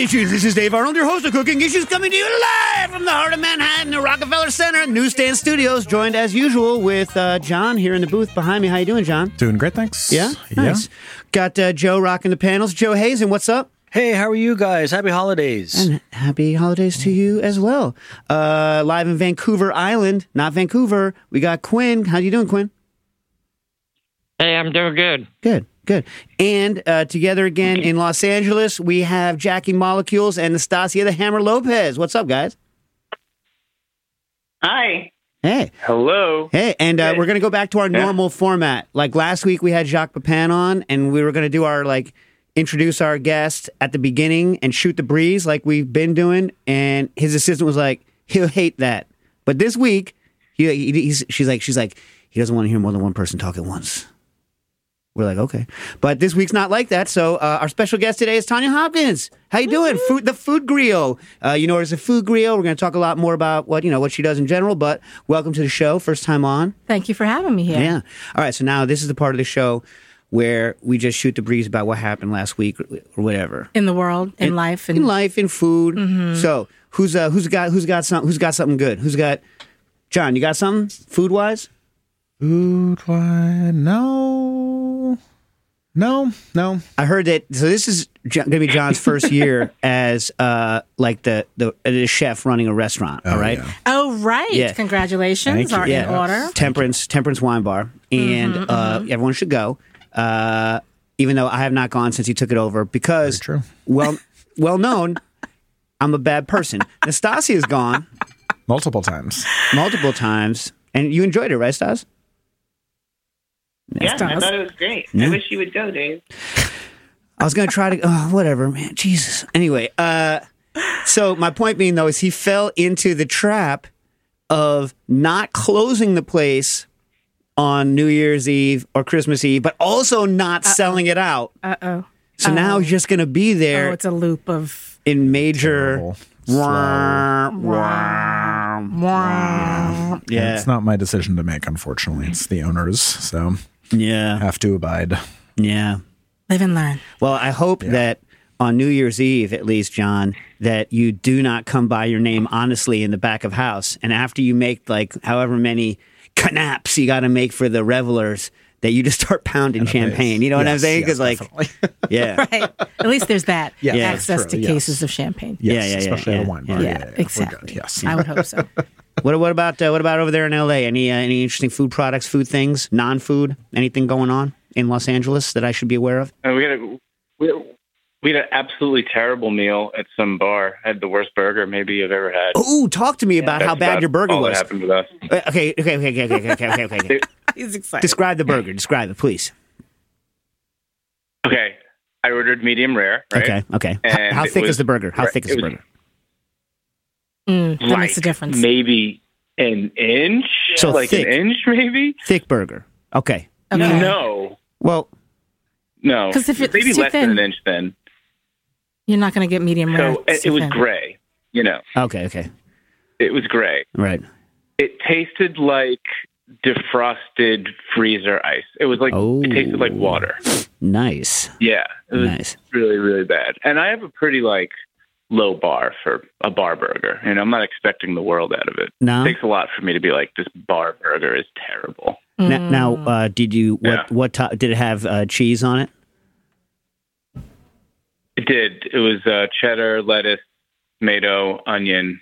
Issues. This is Dave Arnold, your host of Cooking Issues, coming to you live from the heart of Manhattan, the Rockefeller Center, Newsstand Studios, joined as usual with John here in the booth behind me. How you doing, John? Doing great, thanks. Yeah? Nice. Yeah. Got Joe rocking the panels. Joe Hazen, what's up? Hey, how are you guys? Happy holidays. And happy holidays to you as well. Live in Vancouver Island, not Vancouver, we got Quinn. How you doing, Quinn? Hey, I'm doing good. Good. And together again in Los Angeles, we have Jackie Molecules and Nastasia the Hammer Lopez. What's up, guys? Hi. Hey. Hello. Hey, and we're going to go back to our normal format. Like last week, we had Jacques Pepin on, and we were going to do our, like, introduce our guest at the beginning and shoot the breeze like we've been doing, and his assistant was like, he'll hate that. But this week, she's like, he doesn't want to hear more than one person talk at once. We're like, okay. But this week's not like that. So our special guest today is Tanya Hopkins. How you doing? The food griot. You know her as a food griot. We're going to talk a lot more about what she does in general, but welcome to the show. First time on. Thank you for having me here. Yeah. All right. So now this is the part of the show where we just shoot the breeze about what happened last week or whatever. In the world, in life. In life, in food. Mm-hmm. So who's got something good? Who's got, John, you got something food-wise? Food-wise, No. I heard that. So this is going to be John's first year as the chef running a restaurant. All right. Yeah. Oh, right. Yeah. Congratulations are in order. Temperance Wine Bar, and everyone should go. Even though I have not gone since he took it over, because well known, I'm a bad person. Nastasia's gone multiple times, and you enjoyed it, right, Stas? Yeah, I thought it was great. Yeah. I wish you would go, Dave. I was going to try to... Oh, whatever, man. Jesus. Anyway, so my point being, though, is he fell into the trap of not closing the place on New Year's Eve or Christmas Eve, but also not selling it out. Uh-oh. So now he's just going to be there... Oh, it's a loop of... In major... Yeah. It's not my decision to make, unfortunately. It's the owner's, so... Yeah. Have to abide. Yeah. Live and learn. Well, I hope that on New Year's Eve, at least, John, that you do not come by your name honestly in the back of house. And after you make, like, however many canaps you got to make for the revelers, that you just start pounding champagne. You know what I'm saying? Because, right. At least there's that access to cases of champagne. Yes. Especially at a wine bar. Yeah, exactly. Yes. I would hope so. What about over there in LA? Any interesting food products, food things, non-food, anything going on in Los Angeles that I should be aware of? We had an absolutely terrible meal at some bar. I had the worst burger maybe I've ever had. Ooh, talk to me about how bad your burger was. That happened with us. Okay. He's excited. Describe the burger. Describe it, please. Okay, I ordered medium rare. Right? Okay. How thick is the burger? That makes a difference. Maybe an inch? So like thick, an inch, maybe? Thick burger. Okay. No. Well, no. Because if it's maybe less than an inch, then you're not going to get medium rare. So it was gray, Okay. It was gray. Right. It tasted like defrosted freezer ice. It was like it tasted like water. Nice. Yeah. It was really, really bad. And I have a pretty low bar for a bar burger, and I'm not expecting the world out of it. No? It takes a lot for me to be like, this bar burger is terrible. Now, did you? What did it have? Cheese on it? It did. It was cheddar, lettuce, tomato, onion.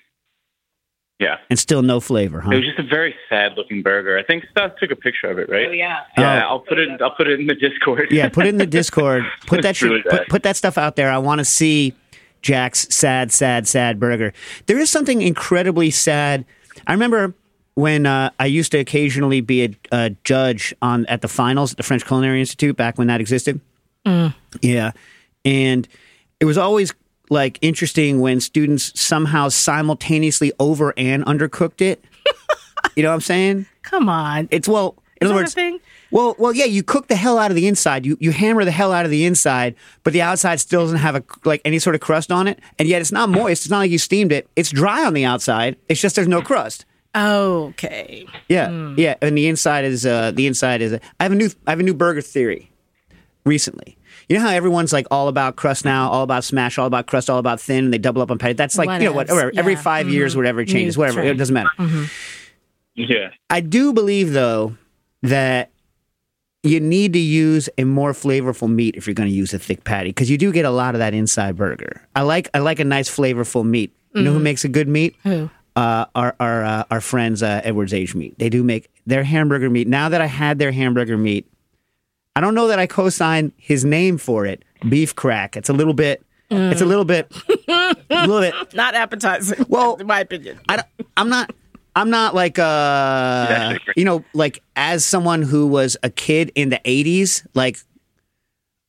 Yeah, and still no flavor, huh? It was just a very sad-looking burger. I think Stas took a picture of it, right? Oh yeah. Yeah, I'll put it in the Discord. Yeah, put it in the Discord. Put that really put that stuff out there. I want to see Jack's sad burger. There is something incredibly sad. I remember when I used to occasionally be a judge at the finals at the French Culinary Institute back when that existed. Mm. Yeah, and it was always interesting when students somehow simultaneously over and undercooked it. You know what I'm saying? Come on. It's in other words. Well, yeah, you cook the hell out of the inside. You hammer the hell out of the inside, but the outside still doesn't have any sort of crust on it, and yet it's not moist. It's not like you steamed it. It's dry on the outside. It's just there's no crust. Okay. Yeah, yeah, and the inside is. I have a new burger theory recently. You know how everyone's like all about crust now, all about smash, all about crust, all about thin, and they double up on patty. That's like, whatever. Yeah. Every 5 mm-hmm. years, whatever it changes, whatever. It doesn't matter. Mm-hmm. Yeah. I do believe, though, that you need to use a more flavorful meat if you're going to use a thick patty, because you do get a lot of that inside burger. I like a nice flavorful meat. You know who makes a good meat? Who? Our friends Edwards Age meat. They do make their hamburger meat. Now that I had their hamburger meat, I don't know that I co-signed his name for it. Beef crack. It's a little bit not appetizing. Well, in my opinion, I'm not like as someone who was a kid in the 80s. Like,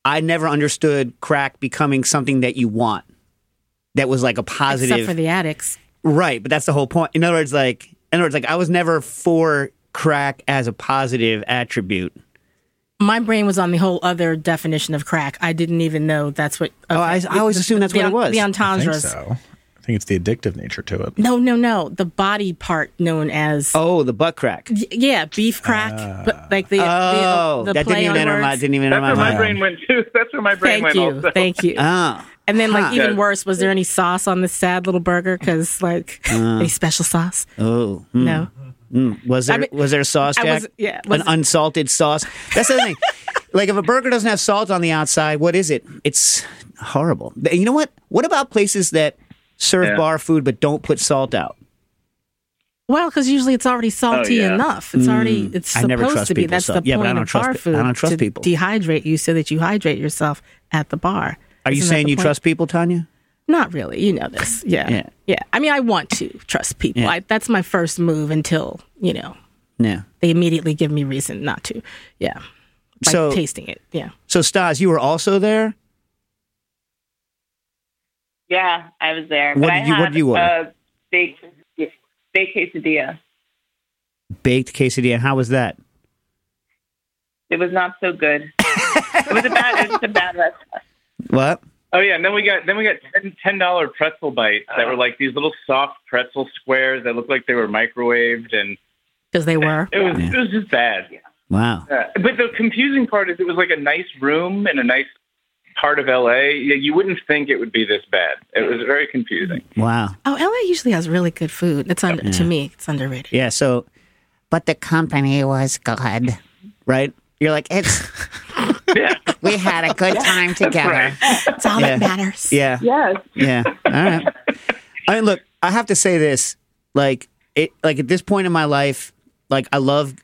I never understood crack becoming something that you want. That was like a positive. Except for the addicts. Right, but that's the whole point. In other words, I was never for crack as a positive attribute. My brain was on the whole other definition of crack. I didn't even know that's what. Okay. Oh, I always assumed that's what it was. The entendres. I think so. I think it's the addictive nature to it. No. The body part known as. Oh, the butt crack. Yeah, beef crack. But like the. Oh, the that play didn't even enter my. Didn't even enter my mind. That's where my brain went too. That's where my brain went. Also. Thank you. Oh. And then, even worse, was there any sauce on this sad little burger? Because, any special sauce? Oh. Mm, no. Mm. Was there sauce, Jack? Unsalted sauce? That's the thing. If a burger doesn't have salt on the outside, what is it? It's horrible. You know what? What about places that serve bar food but don't put salt out? Well, because usually it's already salty enough. It's already supposed to be. That's the point of bar food. I don't trust people. Dehydrate you so that you hydrate yourself at the bar. Are you saying you trust people, Tanya? Not really. You know this. Yeah. I mean, I want to trust people. Yeah. That's my first move until, they immediately give me reason not to. Yeah. By tasting it. Yeah. So, Stas, you were also there? Yeah, I was there. What did you order? Baked quesadilla. Baked quesadilla. How was that? It was not so good. It was a bad restaurant. What? Oh yeah, and then we got $10 pretzel bites that were like these little soft pretzel squares that looked like they were microwaved, and because they were, it was just bad. Yeah. Wow. But the confusing part is it was like a nice room in a nice part of LA. You wouldn't think it would be this bad. It was very confusing. Wow. Oh, LA usually has really good food. To me, it's underrated. Yeah. So, but the company was good, right? You're like it's. Yeah. We had a good time together. Right. It's all that matters. Yeah. Yes. Yeah. All right. I mean, look, I have to say this. At this point in my life, I love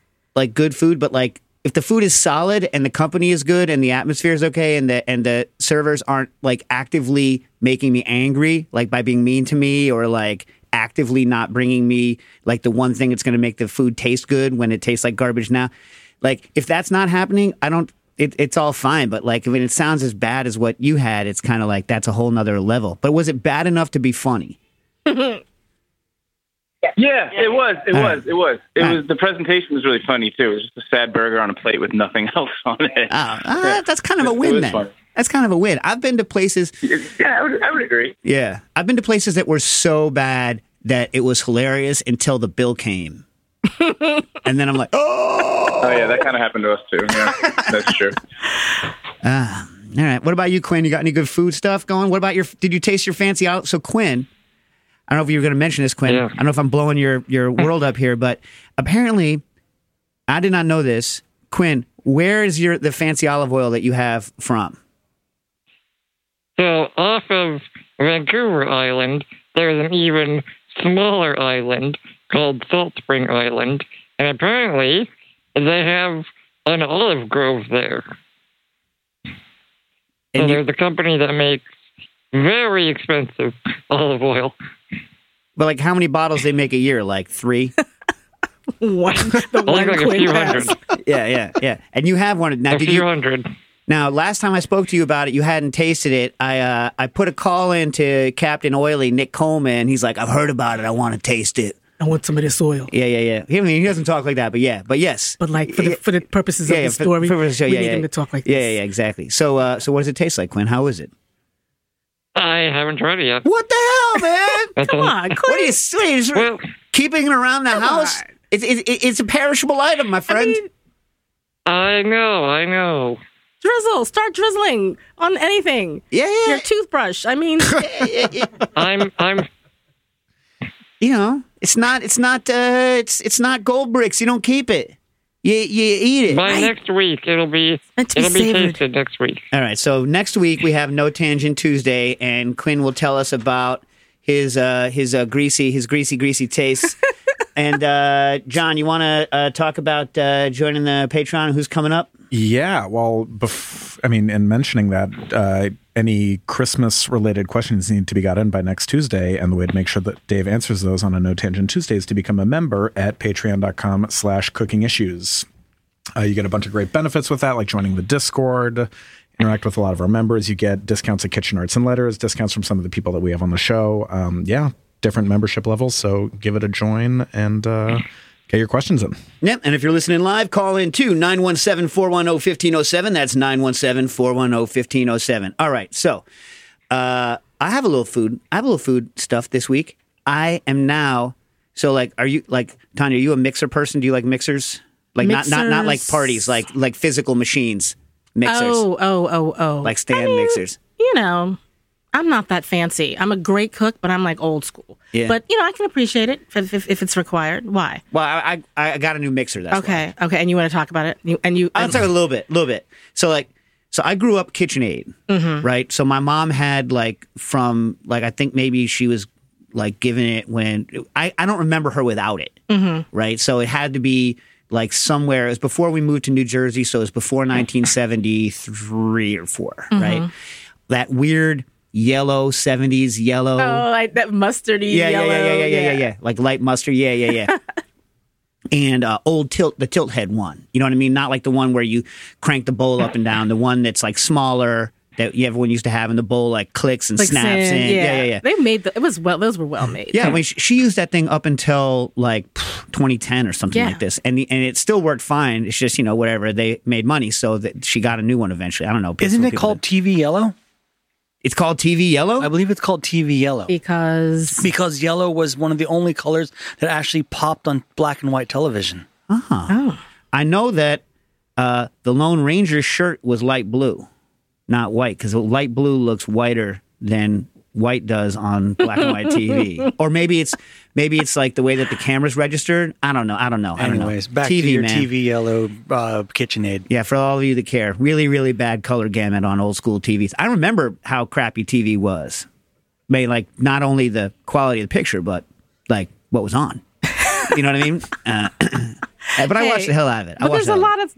good food, but if the food is solid and the company is good and the atmosphere is okay and the servers aren't actively making me angry, by being mean to me or actively not bringing me the one thing that's going to make the food taste good when it tastes like garbage now. If that's not happening, I don't. It's all fine, but it sounds as bad as what you had. It's kind of that's a whole nother level. But was it bad enough to be funny? Yeah, it was. It was. The presentation was really funny too. It was just a sad burger on a plate with nothing else on it. That's kind of a win then. Fun. That's kind of a win. I've been to places. Yeah, I would agree. Yeah, I've been to places that were so bad that it was hilarious until the bill came. And then I'm like, oh yeah, that kind of happened to us too. Yeah, that's true. All right. What about you, Quinn? You got any good food stuff going? What about did you taste your fancy out? So Quinn, I don't know if you were going to mention this, Quinn. Yeah. I don't know if I'm blowing your world up here, but apparently I did not know this. Quinn, where is the fancy olive oil that you have from? So off of Vancouver Island, there's an even smaller island called Salt Spring Island, and apparently they have an olive grove there. And there's a company that makes very expensive olive oil. But how many bottles they make a year? 3? One. A few hundred. Yeah. And you have one. Now, a few hundred. Now, last time I spoke to you about it, you hadn't tasted it. I put a call in to Captain Oily, Nick Coleman. He's like, I've heard about it. I want to taste it. I want some of this oil. Yeah. I mean, he doesn't talk like that, but yeah, but yes. But for the purposes of the story, we need him to talk like this. Yeah, exactly. So what does it taste like, Quinn? How is it? I haven't tried it yet. What the hell, man? Come on, Quinn. What are you keeping it around the house? It's a perishable item, my friend. I know. Drizzle. Start drizzling on anything. Yeah, yeah. Your toothbrush. I mean, I'm you know, it's not gold bricks. You don't keep it. You eat it. By next week, it'll be tasted next week. All right. So next week we have No Tangent Tuesday, and Quinn will tell us about his greasy tastes. And John, you want to talk about joining the Patreon? Who's coming up? Yeah, well, in mentioning that, any Christmas-related questions need to be got in by next Tuesday, and the way to make sure that Dave answers those on a No Tangent Tuesday is to become a member at patreon.com/cookingissues. You get a bunch of great benefits with that, like joining the Discord, interact with a lot of our members. You get discounts at Kitchen Arts and Letters, discounts from some of the people that we have on the show. Different membership levels, so give it a join and get your questions in. Yep, and if you're listening live, call in too, 917-410-1507. That's 917-410-1507. All right, so I have a little food. I have a little food stuff this week. I am now, so like, are you, like, Tanya, are you a mixer person? Do you like mixers? Like mixers. Not like parties, like physical machines, mixers. Oh. Like stand mixers. You know. I'm not that fancy. I'm a great cook, but I'm like old school. Yeah. But, you know, I can appreciate it if it's required. Why? Well, I got a new mixer. That's okay. Why. Okay. And you want to talk about it? I'll talk a little bit. So I grew up KitchenAid, mm-hmm. right? So my mom had I think maybe she was like giving it when I don't remember her without it. Mm-hmm. Right. So it had to be like somewhere. It was before we moved to New Jersey. So it was before 1973 or four. Mm-hmm. Right. That weird. Yellow, 70s yellow. Oh, like that mustardy yellow. Yeah. Like light mustard. Yeah. And old tilt, the tilt head one. You know what I mean? Not like the one where you crank the bowl up and down. The one that's like smaller that everyone used to have in the bowl, like clicks and snaps in. Yeah. They made those were well made. Yeah, I mean, she used that thing up until like 2010 or something like this. And it still worked fine. It's just, you know, whatever. They made money, so that she got a new one eventually. I don't know. Isn't it called TV yellow? It's called TV yellow? I believe it's called TV yellow. Because yellow was one of the only colors that actually popped on black and white television. Uh-huh. Oh. I know that the Lone Ranger shirt was light blue, not white, because light blue looks whiter than white does on black and white TV. Or maybe it's like the way that the camera's registered. I don't know. Anyways, back to your TV yellow KitchenAid. Yeah, for all of you that care. Really, really bad color gamut on old school TVs. I remember how crappy TV was. I mean, like, not only the quality of the picture, but like what was on. You know what I mean? But I watched the hell out of it. But there's a lot of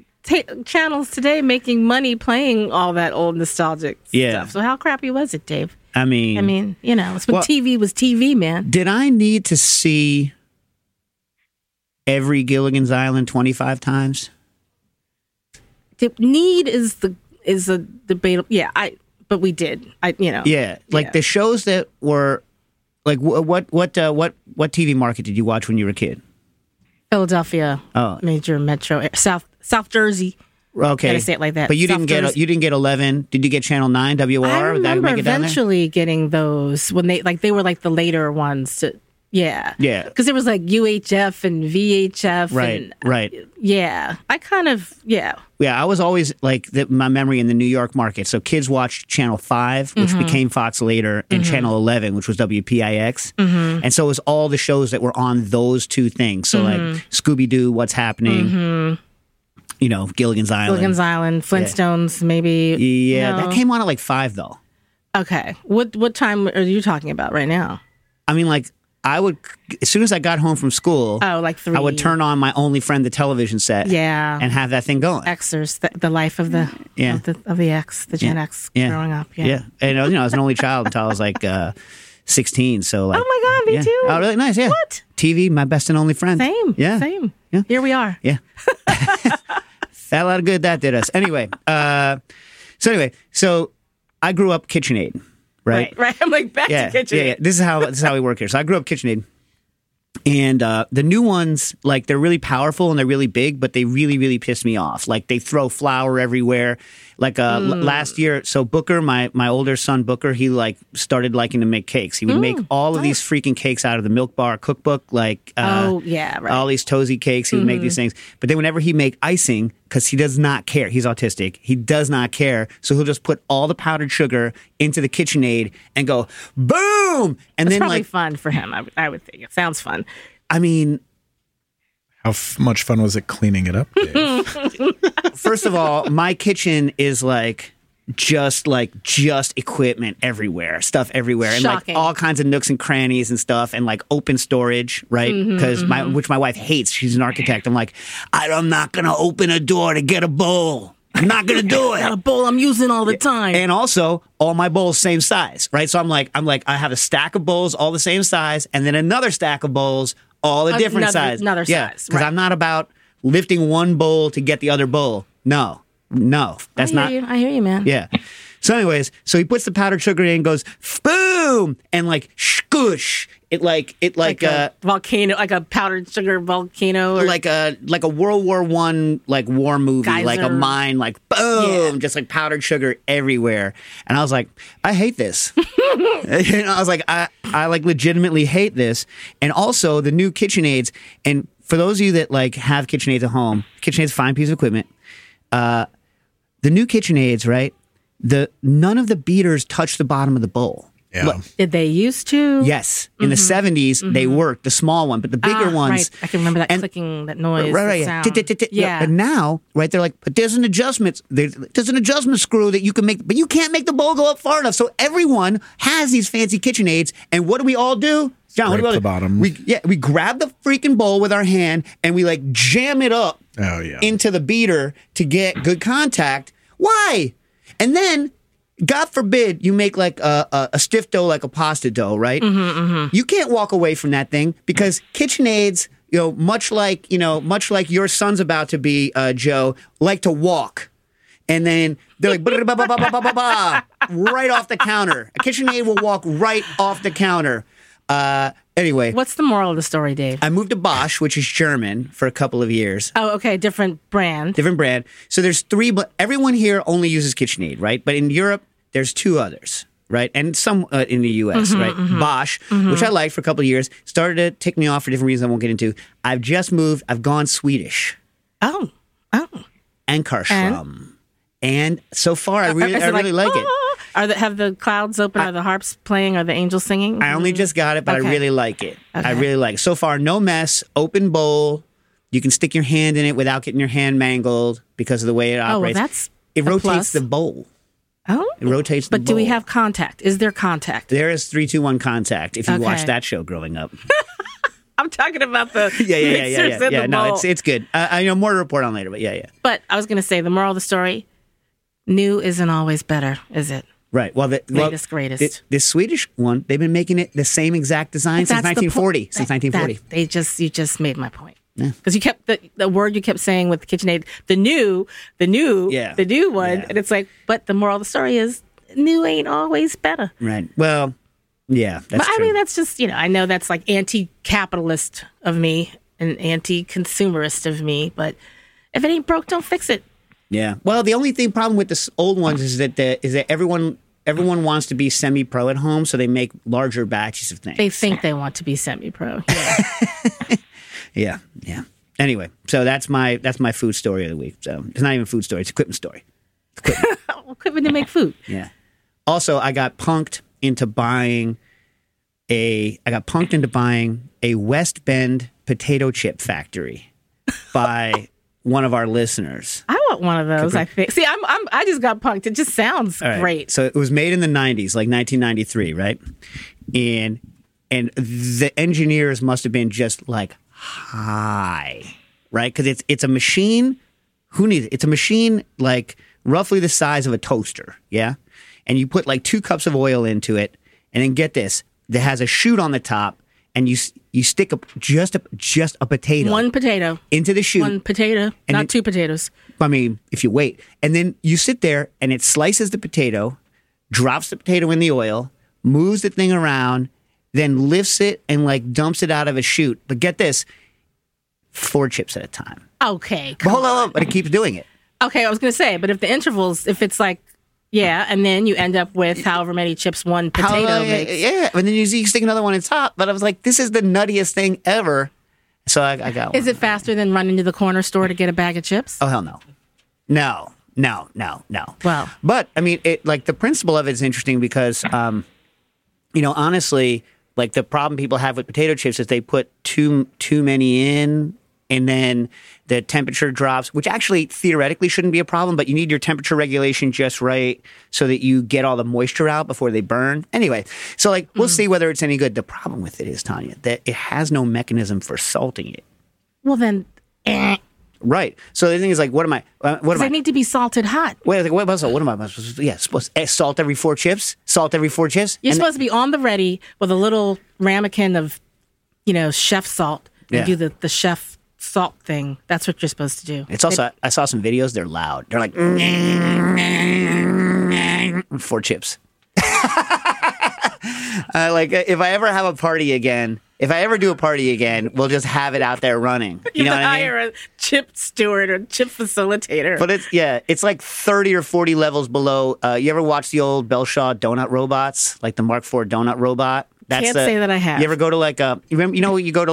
channels today making money playing all that old nostalgic stuff. So how crappy was it, Dave? I mean, you know, it's when TV was TV, man. Did I need to see every Gilligan's Island 25 times? Need is a debate. Yeah, but we did. The shows that were like what TV market did you watch when you were a kid? Philadelphia, major metro, South Jersey. Okay, gotta say it like that. But you didn't get 11. Did you get Channel 9 WR? I remember eventually getting those when they were the later ones. Yeah. Because it was like UHF and VHF. Right. I was always like my memory in the New York market. So kids watched Channel 5, which mm-hmm. became Fox later, and mm-hmm. Channel 11, which was WPIX. Mm-hmm. And so it was all the shows that were on those two things. So mm-hmm. like Scooby-Doo, What's Happening. Mm-hmm. You know, Gilligan's Island, Flintstones, maybe. Yeah, no. That came on at like 5, though. Okay. What time are you talking about right now? I mean, like, I would, as soon as I got home from school, like 3. I would turn on my only friend, the television set, and have that thing going. Xers, the life of the X, the Gen X growing up. Yeah. And you know, I was an only child until I was like 16. So, like, oh my god, me too. Oh, really nice. Yeah. What? TV, my best and only friend. Same. Yeah. Same. Yeah. Here we are. Yeah. That a lot of good that did us. Anyway, so I grew up KitchenAid, right? Right. I'm like back to KitchenAid. Yeah. This is how we work here. So I grew up KitchenAid, and the new ones, like, they're really powerful and they're really big, but they really, really piss me off. Like, they throw flour everywhere. Like last year, so Booker, my older son Booker, he like started liking to make cakes. He would make all of these freaking cakes out of the Milk Bar cookbook, all these Tozy cakes. He would make these things, but then whenever he make icing, because he does not care. He's autistic. He does not care. So he'll just put all the powdered sugar into the KitchenAid and go, boom! And it's probably fun for him, I would think. It sounds fun. I mean... How much fun was it cleaning it up, Dave? First of all, my kitchen is just equipment everywhere, stuff everywhere. Shocking. And all kinds of nooks and crannies and stuff, and open storage, right? Because which my wife hates. She's an architect. I'm like, I'm not gonna open a door to get a bowl. I'm not gonna do it. Got a bowl I'm using all the time. And also, all my bowls same size, right? So I'm like, I have a stack of bowls all the same size, and then another stack of bowls all a different size. Another size, yeah. Because I'm not about lifting one bowl to get the other bowl. No, that's not. I hear you, man. Yeah. So, anyways, so he puts the powdered sugar in, and goes boom, and skoosh. It like a volcano, like a powdered sugar volcano, or like a World War I war movie, geyser. Like a mine, boom, yeah. Just powdered sugar everywhere. And I was like, I hate this. And I was like, I legitimately hate this. And also the new KitchenAids. And for those of you that have KitchenAids at home, KitchenAid's a fine piece of equipment. The new KitchenAids, right? None of the beaters touch the bottom of the bowl. Yeah. Did they used to? Yes. In the 70s, they worked, the small one, but the bigger ones. Right. I can remember that clicking, that noise. Right. Yeah. But now, right, they're like, but there's an adjustment screw that you can make, but you can't make the bowl go up far enough. So everyone has these fancy KitchenAids, and what do we all do? John, what do we all do? The bottom. We grab the freaking bowl with our hand, and we jam it up. Oh, yeah. Into the beater to get good contact. Why? And then, God forbid, you make a stiff dough like a pasta dough, right? You can't walk away from that thing because KitchenAids, much like your son's about to be, Joe, like to walk. And then they're like, right off the counter. A KitchenAid will walk right off the counter. Anyway. What's the moral of the story, Dave? I moved to Bosch, which is German, for a couple of years. Oh, okay. Different brand. So there's three, but everyone here only uses KitchenAid, right? But in Europe, there's two others, right? And some in the U.S., right? Bosch, which I liked for a couple of years, started to tick me off for different reasons I won't get into. I've just moved. I've gone Swedish. Oh. Ankarström. And so far, I really like it. Have the clouds open? Are the harps playing? Are the angels singing? I only just got it, but okay. I really like it. Okay. I really like it. So far, no mess, open bowl. You can stick your hand in it without getting your hand mangled because of the way it operates. Oh, well, it rotates plus. The bowl. Oh. It rotates the bowl. But do we have contact? Is there contact? There is 3-2-1 contact if you watched that show growing up. I'm talking about the mixers in the bowl. No, it's good. More to report on later, but yeah. But I was going to say, the moral of the story, new isn't always better, is it? Right. Well, the greatest. The Swedish one, they've been making it the same exact design since 1940. You just made my point. Because you kept the word you kept saying with KitchenAid, the new one, and it's but the moral of the story is new ain't always better. Right. Well, yeah, that's true. I mean, that's just I know that's anti-capitalist of me and anti-consumerist of me, but if it ain't broke, don't fix it. Yeah. Well, the only problem with the old ones is that everyone wants to be semi-pro at home, so they make larger batches of things. They think they want to be semi-pro. Yeah. yeah. Anyway, so that's my food story of the week. So it's not even food story; it's equipment story. Equipment to make food. Yeah. Also, I got punked into buying a West Bend potato chip factory by one of our listeners. I want one of those, I think. See, I just got punked. It just sounds great. So it was made in the 90s, 1993, right? And the engineers must have been just high, right? Because it's a machine. Who needs it? It's a machine roughly the size of a toaster, yeah? And you put 2 cups of oil into it, and then get this. It has a chute on the top. And you stick just a potato. One potato. Into the chute. One potato. Not 2 potatoes. I mean, if you wait. And then you sit there and it slices the potato, drops the potato in the oil, moves the thing around, then lifts it and dumps it out of a chute. But get this, 4 chips at a time. Okay. But hold on. But it keeps doing it. Okay, I was going to say, but if the intervals, if it's yeah, and then you end up with however many chips one potato makes. Yeah, and then you stick another one on top. But I was like, this is the nuttiest thing ever. So I got one. Is it faster than running to the corner store to get a bag of chips? Oh, hell no. No. Wow. But I mean, it, like, the principle of it is interesting because, you know, honestly, like, the problem people have with potato chips is they put too many in, and then the temperature drops, which actually theoretically shouldn't be a problem, but you need your temperature regulation just right so that you get all the moisture out before they burn. Anyway, so, like, we'll see whether it's any good. The problem with it is, Tanya, that it has no mechanism for salting it. Well, then... Right. So the thing is, like, what am I? They need to be salted hot. Wait, what am I supposed to do? Yeah, supposed to salt every four chips? You're supposed to be on the ready with a little ramekin of, you know, chef salt. And do the chef salt thing. That's what you're supposed to do. It's also, I saw some videos, they're loud. They're like, four chips. Like, if I ever have a party again... If I ever do a party again, we'll just have it out there running. You know what I mean? You hire a chip steward or chip facilitator. But it's, yeah, it's like 30 or 40 levels below. You ever watch the old Belshaw donut robots, like the Mark IV donut robot? Can't say that I have. You ever go to like a, you go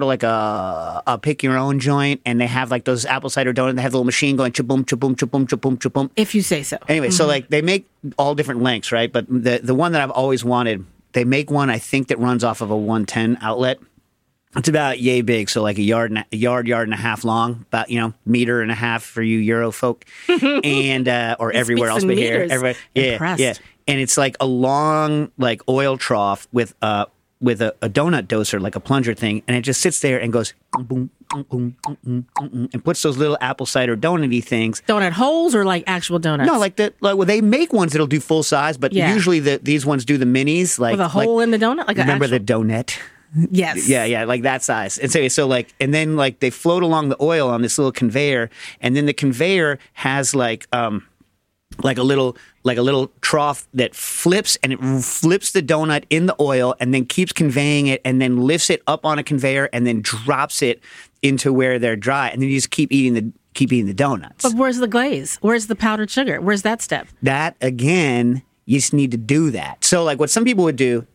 to like a pick your own joint, and they have like those apple cider donuts. They have the little machine going cha-boom, cha-boom, cha-boom, cha-boom, cha-boom. If you say so. Anyway, so like they make all different lengths, right? But the one that I've always wanted. They make one, I think, that runs off of a 110 outlet. It's about yay big, so like a yard and a half long, about, you know, meter and a half for you Euro folk, and or everywhere else but here. Everybody, yeah. And it's like a long, like, oil trough with a donut doser, like a plunger thing, and it just sits there and goes boom, boom, boom, boom, boom, boom, and puts those little apple cider donut-y things. Donut holes or like actual donuts? No, well, they make ones that'll do full size, but usually these ones do the minis, like with a hole in the donut. Like, remember the donut? Yes. Yeah, like that size. And so like, and then like they float along the oil on this little conveyor, and then the conveyor has like a little trough that flips, and it flips the donut in the oil and then keeps conveying it and then lifts it up on a conveyor and then drops it into where they're dry. And then you just keep eating the donuts. But where's the glaze? Where's the powdered sugar? Where's that step? That, again, you just need to do that. So like what some people would do,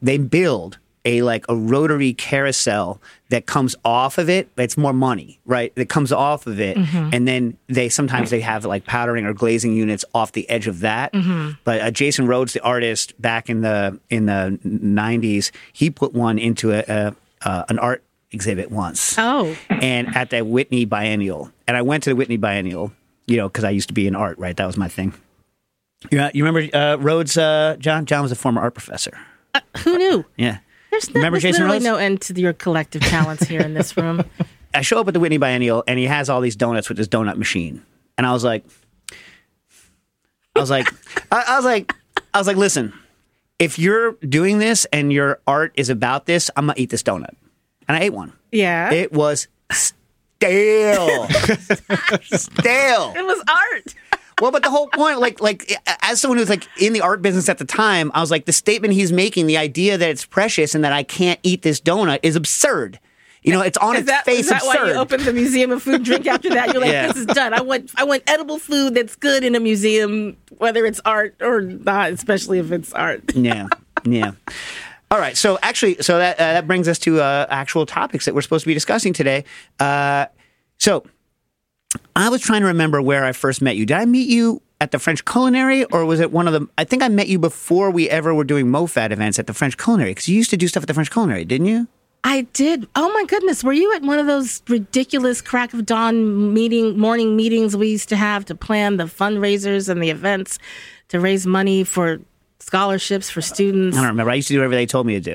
they build a rotary carousel that comes off of it, but it's more money, right? That comes off of it, and then they sometimes have like powdering or glazing units off the edge of that. Mm-hmm. But Jason Rhodes, the artist, back in the 90s, he put one into an art exhibit once. Oh, and at the Whitney Biennial, and I went to the Whitney Biennial, you know, because I used to be in art, right? That was my thing. You remember Rhodes? John? John was a former art professor. Who knew? Yeah. There's literally no end to your collective talents here in this room. I show up at the Whitney Biennial, and he has all these donuts with this donut machine, and I was like, listen, if you're doing this and your art is about this, I'm gonna eat this donut, and I ate one. Yeah, it was stale. It was art. Well, but the whole point, like as someone who's like in the art business at the time, I was like, the statement he's making, the idea that it's precious and that I can't eat this donut is absurd. You know, it's on its face. Is that absurd. Why you opened the Museum of Food and Drink after that? You're like, This is done. I want edible food that's good in a museum, whether it's art or not, especially if it's art. Yeah. All right. So actually, that brings us to actual topics that we're supposed to be discussing today. So. I was trying to remember where I first met you. Did I meet you at the French Culinary, or was it one of the... I think I met you before we ever were doing MoFAD events at the French Culinary, because you used to do stuff at the French Culinary, didn't you? I did. Oh, my goodness. Were you at one of those ridiculous crack of dawn morning meetings we used to have to plan the fundraisers and the events to raise money for scholarships for students? I don't remember. I used to do whatever they told me to do.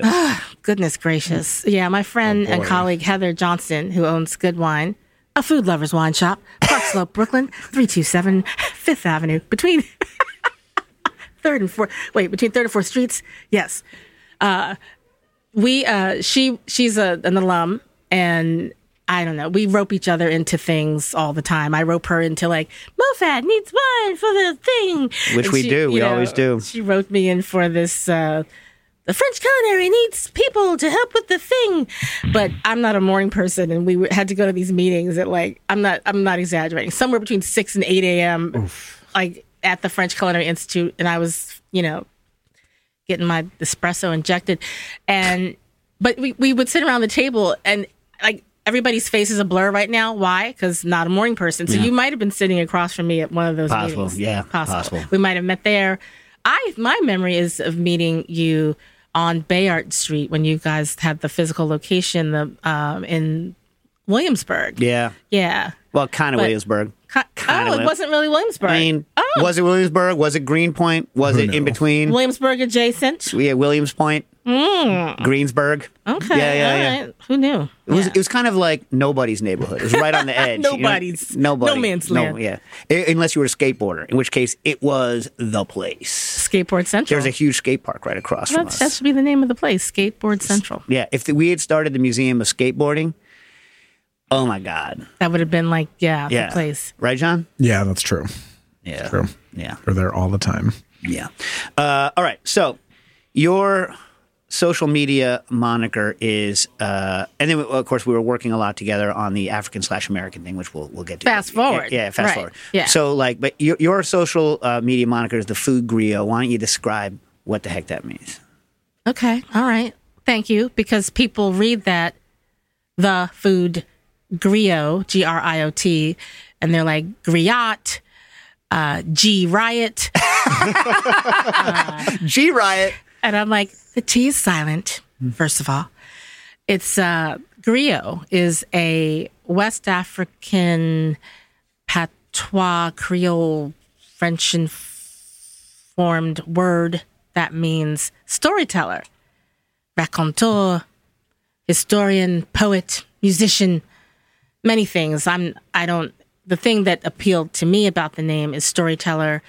Goodness gracious. Yeah, my friend and colleague Heather Johnson, who owns Good Wine, a food lover's wine shop, Park Slope, Brooklyn, 327 Fifth Avenue, between 3rd and 4th Streets. Yes. She's an alum, and I don't know, we rope each other into things all the time. I rope her into like, MoFAD needs wine for the thing. Which always do. She roped me in for this, the French Culinary needs people to help with the thing. But I'm not a morning person, and we had to go to these meetings at like, I'm not exaggerating, somewhere between 6 and 8 a.m. Oof. Like at the French Culinary Institute. And I was, you know, getting my espresso injected. But we would sit around the table, and like everybody's face is a blur right now. Why? Because not a morning person. So you might have been sitting across from me at one of those meetings. Possible. We might have met there. My memory is of meeting you on Bayard Street when you guys had the physical location in Williamsburg. Yeah. Well, kind of Williamsburg. It wasn't really Williamsburg. I mean, was it Williamsburg? Was it Greenpoint? Was it in between? Williamsburg adjacent? Yeah, Williams Point. Greensburg. Okay. Yeah. Who knew? It was kind of like nobody's neighborhood. It was right on the edge. No man's land. Unless you were a skateboarder, in which case it was the place. Skateboard Central. There was a huge skate park right across from us. That should be the name of the place, Skateboard Central. Yeah. If we had started the Museum of Skateboarding, oh my God. That would have been like, the place. Right, John? Yeah, that's true. Yeah. That's true. Yeah. We're there all the time. Yeah. All right. So your social media moniker is, and then of course we were working a lot together on the African/American thing, which we'll get to. Fast forward. Yeah, fast forward. Yeah. So but your social media moniker is the Food Griot. Why don't you describe what the heck that means? Okay. All right. Thank you. Because people read that, the Food Griot, Griot, and they're like, griot, G-riot. G-riot. And I'm like, the T is silent, first of all. It's griot is a West African patois Creole French informed word that means storyteller, raconteur, historian, poet, musician, many things. The thing that appealed to me about the name is storyteller,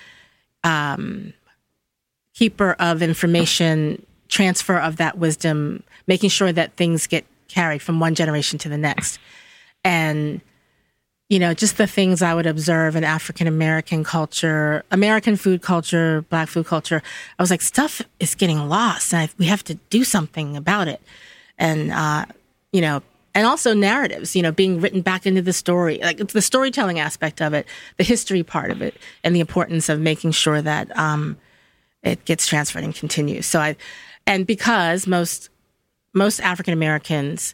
keeper of information, transfer of that wisdom, making sure that things get carried from one generation to the next. And, just the things I would observe in African-American culture, American food culture, Black food culture. I was like, stuff is getting lost. And we have to do something about it. And, and also narratives, being written back into the story, like it's the storytelling aspect of it, the history part of it, and the importance of making sure that it gets transferred and continues. So because most African Americans,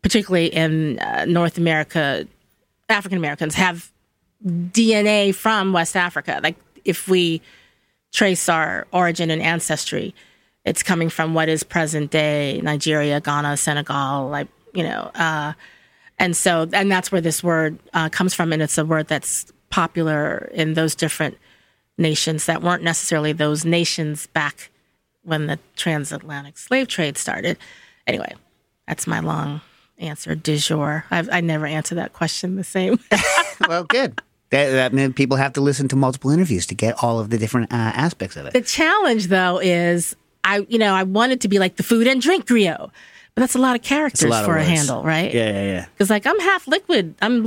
particularly in North America, African Americans have DNA from West Africa. Like if we trace our origin and ancestry, it's coming from what is present day Nigeria, Ghana, Senegal, and that's where this word comes from, and it's a word that's popular in those different nations that weren't necessarily those nations back when the transatlantic slave trade started. Anyway, that's my long answer du jour. I never answer that question the same. Well, good. That meant people have to listen to multiple interviews to get all of the different aspects of it. The challenge, though, is I wanted to be like the food and drink griot, but that's a lot of characters for a handle, right? Yeah. Because I'm half liquid. I'm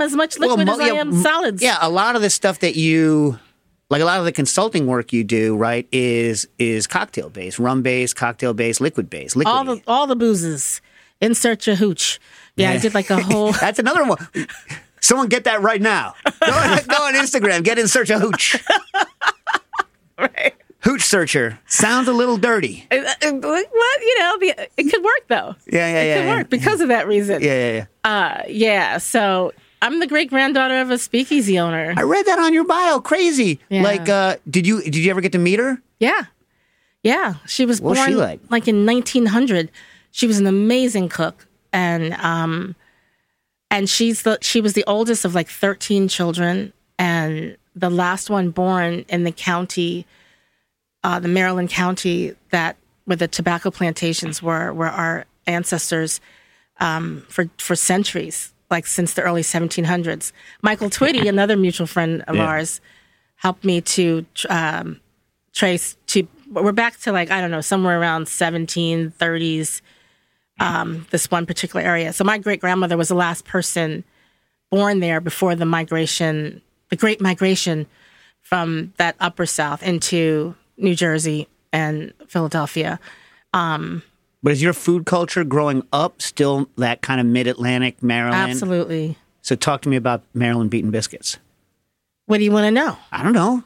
as much liquid as I am solids. Yeah, a lot of the stuff that you a lot of the consulting work you do, right, is cocktail based, rum based, cocktail based, liquid based, liquid. All the boozes. Insert your hooch. Yeah, I did like a whole. That's another one. Someone get that right now. Go on Instagram. Get insert your hooch. Right. Hooch searcher sounds a little dirty. It could work though. Yeah. It could work because of that reason. Yeah. So I'm the great granddaughter of a speakeasy owner. I read that on your bio. Crazy. Yeah. Did you ever get to meet her? Yeah. She was born in 1900. She was an amazing cook, and she was the oldest of 13 children, and the last one born in the county. The Maryland county where the tobacco plantations were our ancestors for centuries, since the early 1700s. Michael Twitty, another mutual friend of ours, helped me to trace to. We're back to somewhere around 1730s. This one particular area. So my great grandmother was the last person born there before the Great Migration from that Upper South into New Jersey and Philadelphia. But is your food culture growing up still that kind of mid-Atlantic Maryland? Absolutely. So talk to me about Maryland Beaten Biscuits. What do you want to know? I don't know.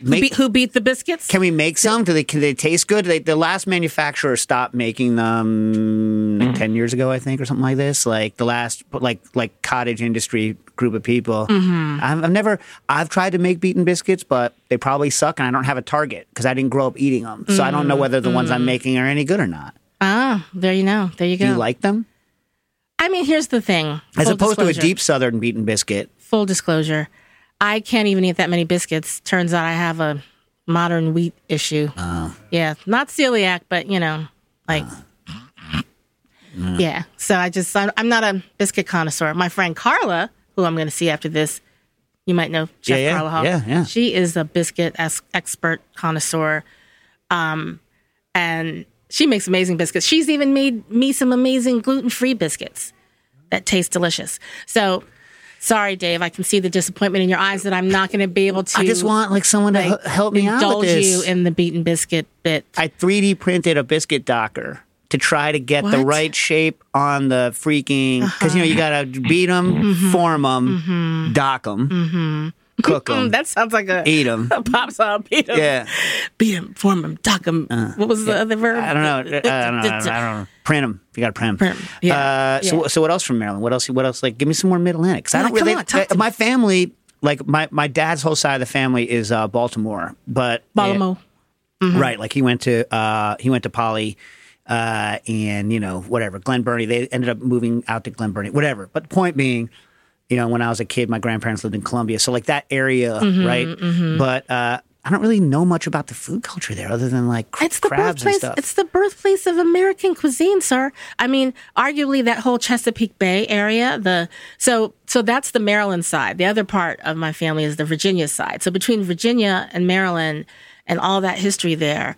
Who beat the biscuits? Can we make some? Do they taste good? The last manufacturer stopped making them like 10 years ago, I think, or something like this. Like the last, like cottage industry group of people. Mm-hmm. I've tried to make beaten biscuits, but they probably suck, and I don't have a target because I didn't grow up eating them. So I don't know whether the ones I'm making are any good or not. Ah, there you know. There you go. Do you like them? I mean, here's the thing. As opposed to a deep Southern beaten biscuit. Full disclosure. I can't even eat that many biscuits. Turns out I have a modern wheat issue. Yeah. Not celiac, but, you know, like, yeah. So I'm not a biscuit connoisseur. My friend Carla, who I'm going to see after this, you might know Chef Carla Hall. Yeah, yeah. She is a biscuit expert connoisseur. And she makes amazing biscuits. She's even made me some amazing gluten-free biscuits that taste delicious. So, sorry, Dave, I can see the disappointment in your eyes that I'm not going to be able to. I just want like someone to help me out with this. Indulge you in the beaten biscuit bit. I 3D printed a biscuit docker to try to get the right shape on the freaking, because you know you gotta beat them, form them, dock them. Cook them. That sounds like eat them. A pop song. Beat them. Yeah. Beat them, form them, dock them. What was the other verb? I don't know. Print them. You got to print them. Yeah. So what else from Maryland? What else? Like, give me some more Mid Atlantic. Because my family, like my dad's whole side of the family is Baltimore, but Baltimore. Right. Like he went to Poly. And you know, whatever, Glen Burnie, they ended up moving out to Glen Burnie, whatever. But the point being, you know, when I was a kid, my grandparents lived in Columbia. So like that area, right? Mm-hmm. But, I don't really know much about the food culture there other than like crabs and stuff. It's the birthplace of American cuisine, sir. I mean, arguably that whole Chesapeake Bay area, so that's the Maryland side. The other part of my family is the Virginia side. So between Virginia and Maryland and all that history there,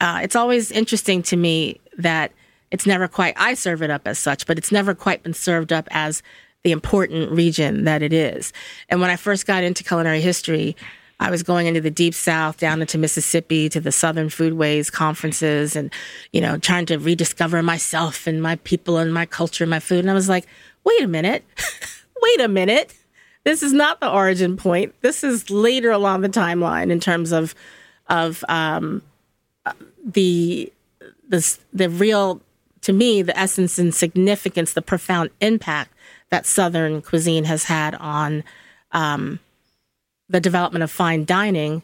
it's always interesting to me that it's never quite, I serve it up as such, but it's never quite been served up as the important region that it is. And when I first got into culinary history, I was going into the Deep South, down into Mississippi, to the Southern Foodways conferences and, you know, trying to rediscover myself and my people and my culture and my food. And I was like, wait a minute. This is not the origin point. This is later along the timeline in terms of the real, to me, the essence and significance, the profound impact that Southern cuisine has had on the development of fine dining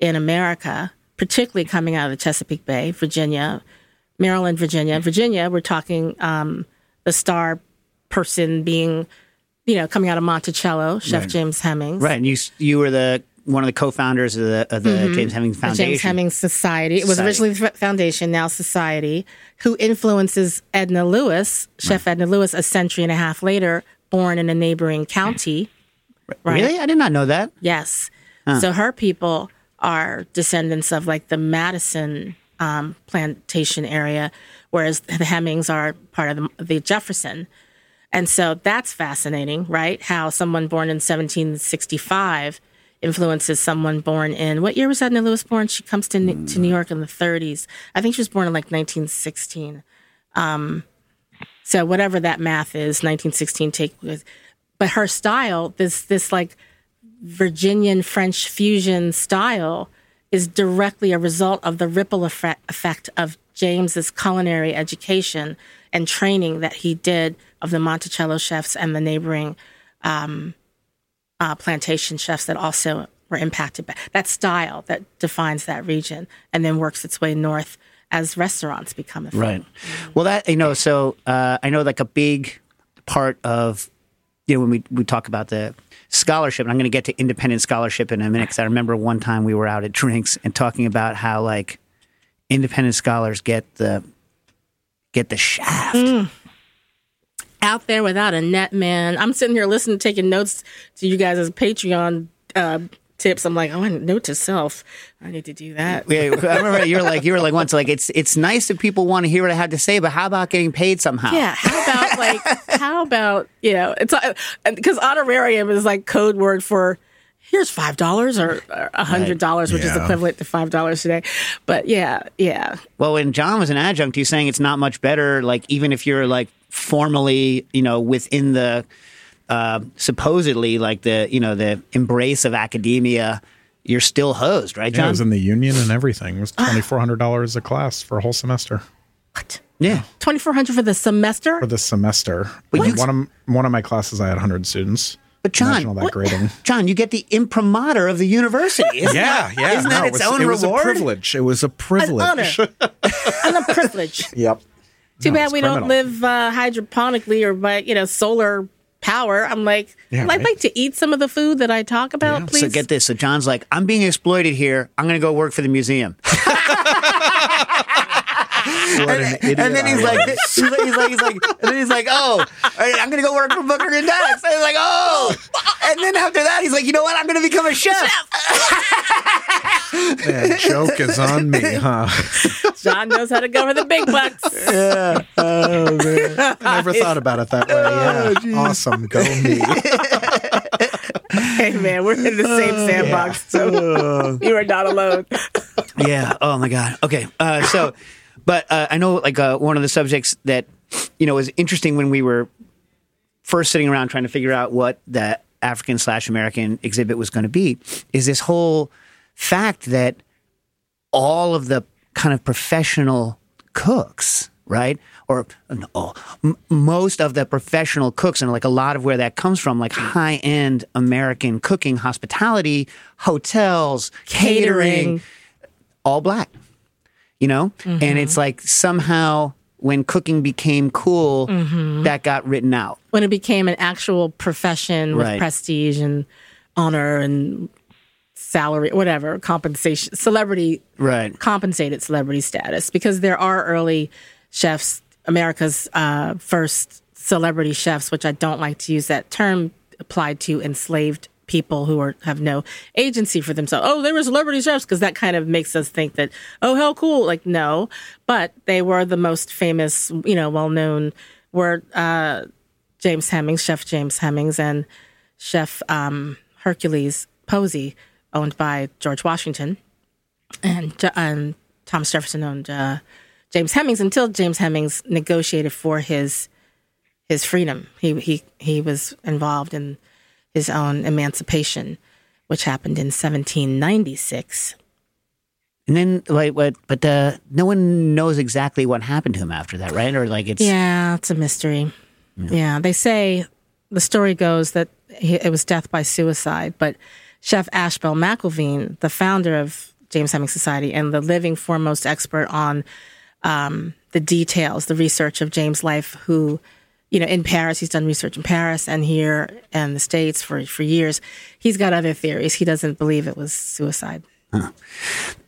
in America, particularly coming out of the Chesapeake Bay, Virginia, Maryland, Virginia. Virginia, we're talking the star person being, you know, coming out of Monticello, Chef James Hemings. Right, and you were the one of the co-founders of the James Hemings Foundation. The James Hemings Society. It was originally the foundation, now Society, who influences Edna Lewis, Chef Edna Lewis, a century and a half later, born in a neighboring county. Right? Really? I did not know that. Yes. So her people are descendants of like the Madison plantation area, whereas the Hemings are part of the Jefferson. And so that's fascinating, right? How someone born in 1765 influences someone born in, what year was Edna Lewis born? She comes to New York in the 30s. I think she was born in like 1916. So whatever that math is, 1916 take. But her style, this like Virginian French fusion style, is directly a result of the ripple effect of James's culinary education and training that he did of the Monticello chefs and the neighboring plantation chefs that also were impacted by that style that defines that region and then works its way north as restaurants become a thing. Right. Well, that, you know, so I know like a big part of, you know, when we talk about the scholarship, and I'm going to get to independent scholarship in a minute because I remember one time we were out at drinks and talking about how like independent scholars get the shaft. Out there without a net, man. I'm sitting here listening, taking notes to you guys as Patreon tips. I'm like, oh, note to self. I need to do that. Yeah, I remember you were like once like it's nice that people want to hear what I had to say, but how about getting paid somehow? Yeah. How about you know? It's because honorarium is like code word for here's $5 or $100, which is equivalent to $5 today. But yeah. Well, when John was an adjunct, he's saying it's not much better. Like even if you're like formally, you know, within the supposedly like the, you know, the embrace of academia, you're still hosed, right, John? Yeah, I was in the union and everything. It was $2,400 a class for a whole semester. What? Yeah. $2,400 for the semester? For the semester. One of my classes, I had 100 students. But John, you get the imprimatur of the university. Isn't that its own reward? It was a privilege. It was a privilege. An honor. And a privilege. Yep. Too bad we don't live hydroponically or by, solar power. I'm like, I'd like to eat some of the food that I talk about, please. So get this. So John's like, I'm being exploited here. I'm going to go work for the museum. And then he's like, oh, all right, I'm going to go work for Booker and Docs. And he's like, oh. And then after that, he's like, you know what? I'm going to become a chef. That joke is on me, huh? John knows how to go for the big bucks. Yeah. Oh, man. I never thought about it that way. Yeah. Oh, awesome. Go me. Hey, man, we're in the same sandbox, so you are not alone. Yeah. Oh, my God. Okay. But I know, one of the subjects that, was interesting when we were first sitting around trying to figure out what the African/American exhibit was going to be is this whole fact that all of the kind of professional cooks, right? Or most of the professional cooks, and a lot of where that comes from, high-end American cooking, hospitality, hotels, catering, all black. Mm-hmm. And it's somehow when cooking became cool, that got written out. When it became an actual profession with prestige and honor and salary, whatever, compensation, celebrity, compensated celebrity status. Because there are early chefs, America's first celebrity chefs, which I don't like to use that term, applied to enslaved people who have no agency for themselves. Oh, they were celebrity chefs, because that kind of makes us think that, oh, hell, cool. No. But they were the most famous, well-known were James Hemings, Chef James Hemings, and Chef Hercules Posey, owned by George Washington, and Thomas Jefferson owned James Hemings, until James Hemings negotiated for his freedom. He was involved in his own emancipation, which happened in 1796. And then, no one knows exactly what happened to him after that, right? Or it's a mystery. Yeah. They say, the story goes that it was death by suicide, but Chef Ashbel McElveen, the founder of James Hemings Society and the living foremost expert on the details, the research of James' life, who... in Paris, he's done research in Paris and here and the States for years. He's got other theories. He doesn't believe it was suicide. Huh.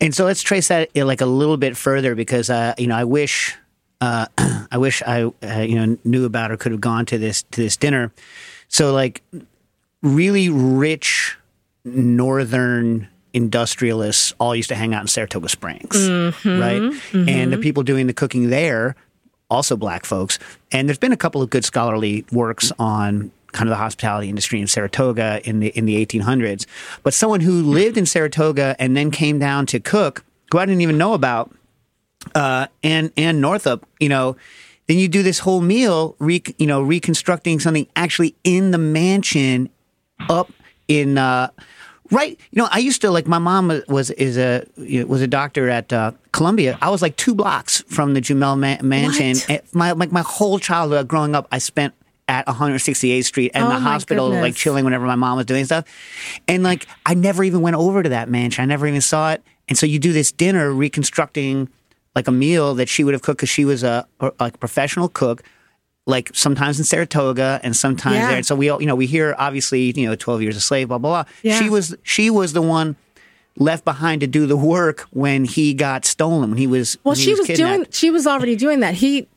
And so let's trace that a little bit further, because I wish I knew about or could have gone to this dinner. So really rich northern industrialists all used to hang out in Saratoga Springs, right? Mm-hmm. And the people doing the cooking there, also black folks. And there's been a couple of good scholarly works on kind of the hospitality industry in Saratoga in the 1800s. But someone who lived in Saratoga and then came down to cook, who I didn't even know about, and Northup, then you do this whole meal, reconstructing something actually in the mansion up in... Right. I used to, my mom was a doctor at Columbia. I was 2 blocks from the Jumel Mansion. My whole childhood growing up, I spent at 168th Street and the hospital, chilling whenever my mom was doing stuff. And I never even went over to that mansion. I never even saw it. And so you do this dinner reconstructing a meal that she would have cooked, because she was a professional cook. Sometimes in Saratoga and sometimes there. And so we all, we hear obviously, 12 Years a Slave, blah, blah, blah. Yeah. She was the one left behind to do the work when he got stolen, when he was, well, when he was kidnapped. She was already doing that. He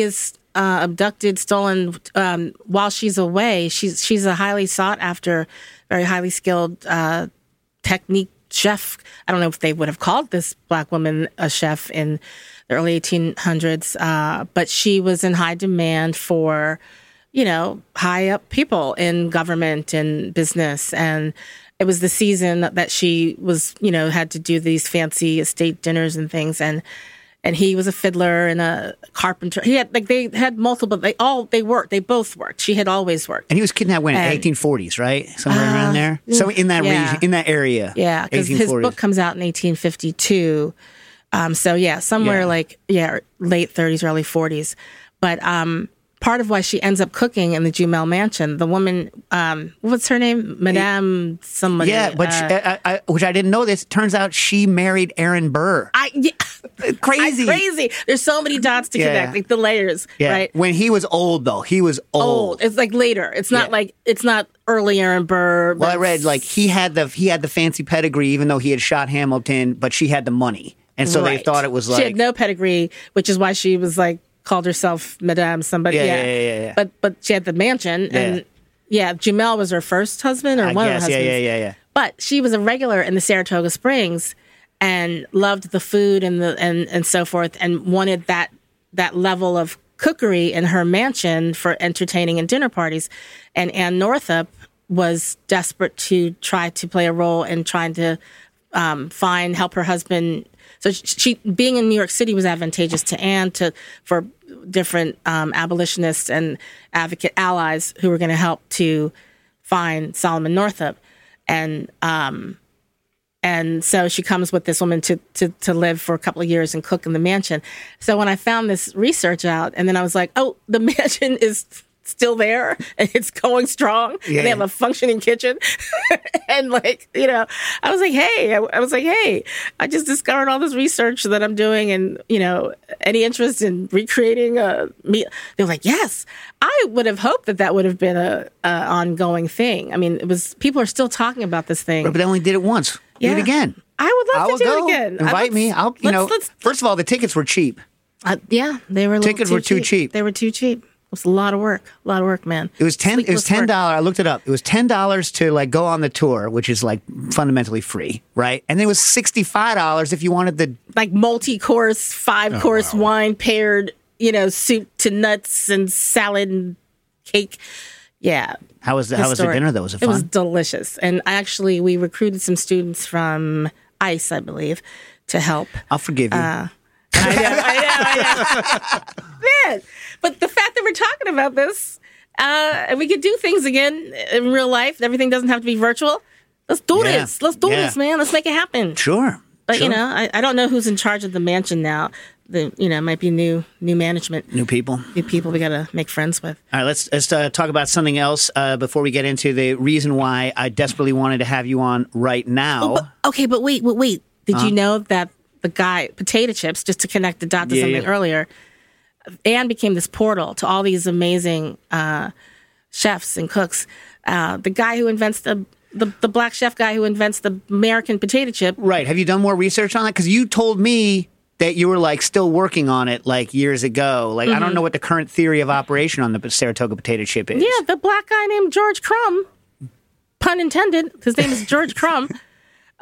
is abducted, stolen while she's away. She's a highly sought after, very highly skilled technique chef. I don't know if they would have called this black woman a chef in the early 1800s, but she was in high demand for, high up people in government and business. And it was the season that she was, had to do these fancy estate dinners and things. And And he was a fiddler and a carpenter. He had they both worked. She had always worked. And he was kidnapped when, in the 1840s, right? Somewhere around there. So in that region, in that area. Yeah, because his book comes out in 1852. Late 30s, early 40s. But part of why she ends up cooking in the Jumel Mansion, the woman, what's her name? Madame somebody. Yeah, but which I didn't know this. Turns out she married Aaron Burr. Crazy. There's so many dots to connect, like the layers, right? When he was old, though. He was old. It's like later. It's not like, it's not early Aaron Burr. Well, I read, like, he had the fancy pedigree, even though he had shot Hamilton, but she had the money. And so they thought it was like... She had no pedigree, which is why she was like, called herself Madame somebody. Yeah. But she had the mansion. And Jumel was her first husband or one of her husbands. Yeah. But she was a regular in the Saratoga Springs and loved the food and so forth and wanted that level of cookery in her mansion for entertaining and dinner parties. And Ann Northup was desperate to try to play a role in trying to help her husband. So she being in New York City was advantageous to Anne for different abolitionists and advocate allies who were going to help to find Solomon Northup, and so she comes with this woman to live for a couple of years and cook in the mansion. So when I found this research out, and then I was like, oh, the mansion is still there and it's going strong and they have a functioning kitchen and I was like hey I just discovered all this research that I'm doing, and any interest in recreating a meal? They're like, yes, I would have hoped that would have been a ongoing thing. I mean, it was, people are still talking about this thing, but they only did it once. Do it again. I would love to do it again. Invite me. I'll first of all, the tickets were cheap. They were too cheap. It was a lot of work, man. It was $10. I looked it up. It was $10 to go on the tour, which is fundamentally free, right? And it was $65 if you wanted the multi-course, five-course wine paired, soup to nuts and salad and cake. Yeah. How was the dinner though? Was it fun? It was delicious, and actually we recruited some students from ICE, I believe, to help. I'll forgive you. I know. Man. But the fact that we're talking about this, and we could do things again in real life. Everything doesn't have to be virtual. Let's do this. Let's do this, man. Let's make it happen. Sure. But, I don't know who's in charge of the mansion now. It might be new management. New people. New people we got to make friends with. All right, let's talk about something else before we get into the reason why I desperately wanted to have you on right now. Oh, but wait. Did you know that the guy, potato chips, just to connect the dot to something earlier, Anne became this portal to all these amazing chefs and cooks. The guy who invents the black chef guy who invents the American potato chip. Right. Have you done more research on that? Because you told me that you were still working on it years ago. I don't know what the current theory of operation on the Saratoga potato chip is. Yeah, the black guy named George Crumb, pun intended. His name is George Crumb.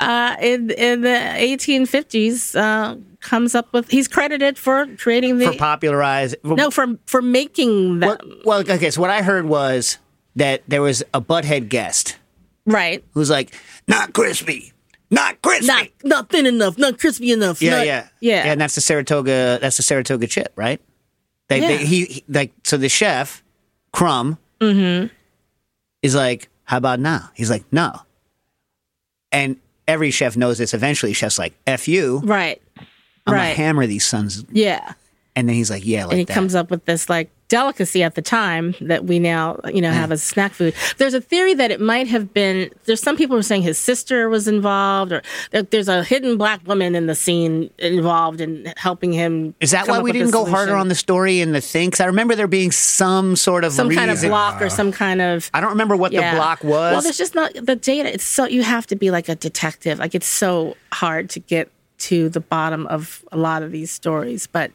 In the 1850s, comes up with, he's credited for creating the... For popularize... No, for making them. So what I heard was that there was a butthead guest. Right. Who's not crispy. Not thin enough, not crispy enough. Yeah, and that's the Saratoga chip, right? So the chef, Crumb, is how about now? He's no. And... Every chef knows this. Eventually, chef's F you. Right. I'm going to hammer these sons. Yeah. And then he's and he comes up with this, delicacy at the time that we now, have as snack food. There's a theory that it might have been, there's some people who are saying his sister was involved, or there's a hidden black woman in the scene involved in helping him. Is that why we didn't go harder on the story in the thing? Because I remember there being some kind of block or some kind of... I don't remember what the block was. Well, there's just not the data. It's so, you have to be a detective. It's so hard to get to the bottom of a lot of these stories, but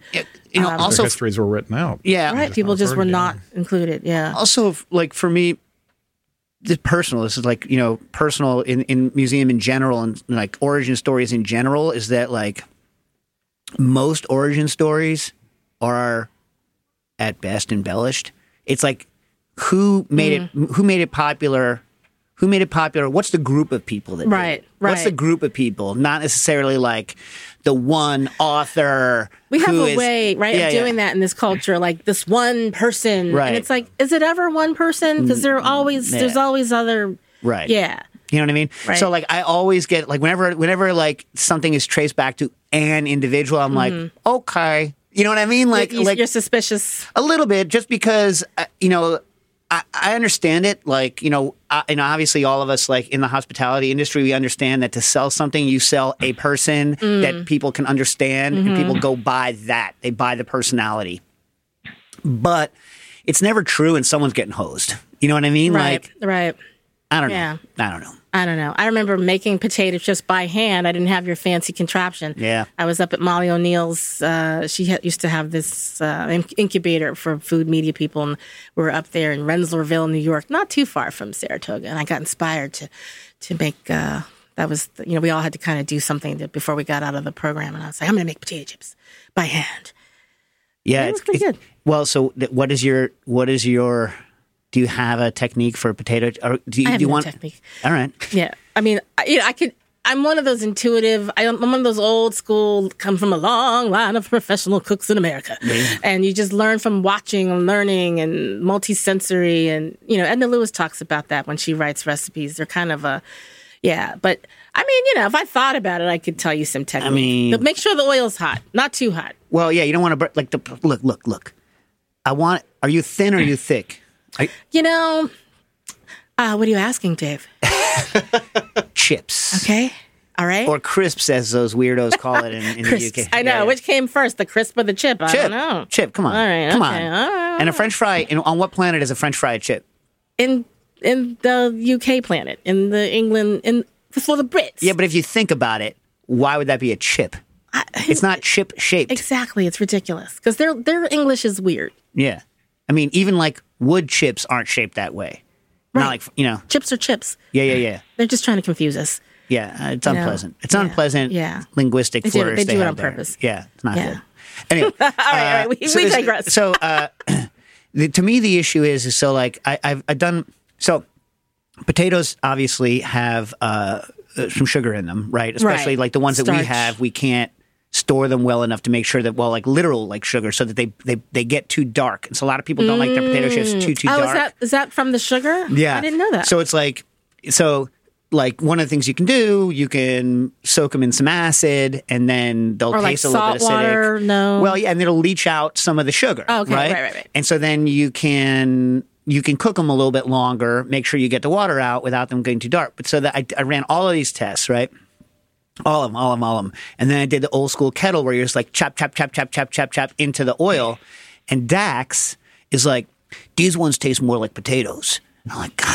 also histories were written out. Yeah, right. People just were not included. Yeah. Also, for me, the personal. This is personal in museum in general, and origin stories in general. Is that most origin stories are at best embellished. It's who made it popular. Who made it popular? What's the group of people that did it? What's the group of people? Not necessarily the one author. We have a way, right, of doing that in this culture, like this one person. Right. And it's like, is it ever one person? Because there's always other. Right. Yeah. You know what I mean? Right. So, like, I always get, like, whenever like, something is traced back to an individual, I'm like, okay. You know what I mean? Like, you're suspicious. A little bit, just because, you know, I understand it. Like, you know, and obviously all of us, like, in the hospitality industry, we understand that to sell something, you sell a person that people can understand, and people go buy that. They buy the personality. But it's never true, and someone's getting hosed. You know what I mean? Right, like, right. I don't know. I don't know. I don't know. I remember making potatoes just by hand. I didn't have your fancy contraption. Yeah. I was up at Molly O'Neill's. She used to have this incubator for food media people. And we were up there in Rensselaerville, New York, not too far from Saratoga. And I got inspired to make, that was, you know, we all had to kind of do something before we got out of the program. And I was like, I'm going to make potato chips by hand. Yeah. It was pretty good. Well, so what is your... Do you have a technique for potato? Or do you, I have no technique. All right. Yeah. I mean, I'm one of those intuitive. I'm one of those old school, come from a long line of professional cooks in America. Yeah. And you just learn from watching and learning and multisensory. And, you know, Edna Lewis talks about that when she writes recipes. They're kind of a, yeah. But, I mean, you know, if I thought about it, I could tell you some technique. I mean. But make sure the oil's hot, not too hot. Well, yeah, you don't want to, like, look. Are you thin or are you thick? You know, what are you asking, Dave? Chips. Okay. All right. Or crisps, as those weirdos call it in the UK. I know. Yeah, yeah. Which came first, the crisp or the chip? I don't know. Chip. Come on. All right. Come on. All right. And a French fry. On what planet is a French fry a chip? In the UK planet. In the England. For the Brits. Yeah, but if you think about it, why would that be a chip? It's not chip shaped. Exactly. It's ridiculous because their English is weird. Yeah. I mean, even like wood chips aren't shaped that way. Right. Not like, you know. Chips are chips. Yeah. They're just trying to confuse us. Yeah, it's unpleasant. It's unpleasant linguistic flourish. They do it on purpose. Yeah, it's not good. Anyway. All right. We digress. So to me, the issue is so like I've done. So potatoes obviously have some sugar in them, right? Especially like the ones that we have, we can't store them well enough to make sure that, well, like literal like sugar, so that they get too dark. And so a lot of people don't like their potato chips too dark. Is that from the sugar? Yeah. I didn't know that. So it's like, one of the things you can do, you can soak them in some acid and then they'll taste like a little bit acidic. Salt water, no. Well, yeah, and it'll leach out some of the sugar. Oh, okay. Right. And so then you can cook them a little bit longer, make sure you get the water out without them getting too dark. But so that I ran all of these tests, right? All of them. And then I did the old school kettle where you're just like chop into the oil. And Dax is like, these ones taste more like potatoes. And I'm like, God.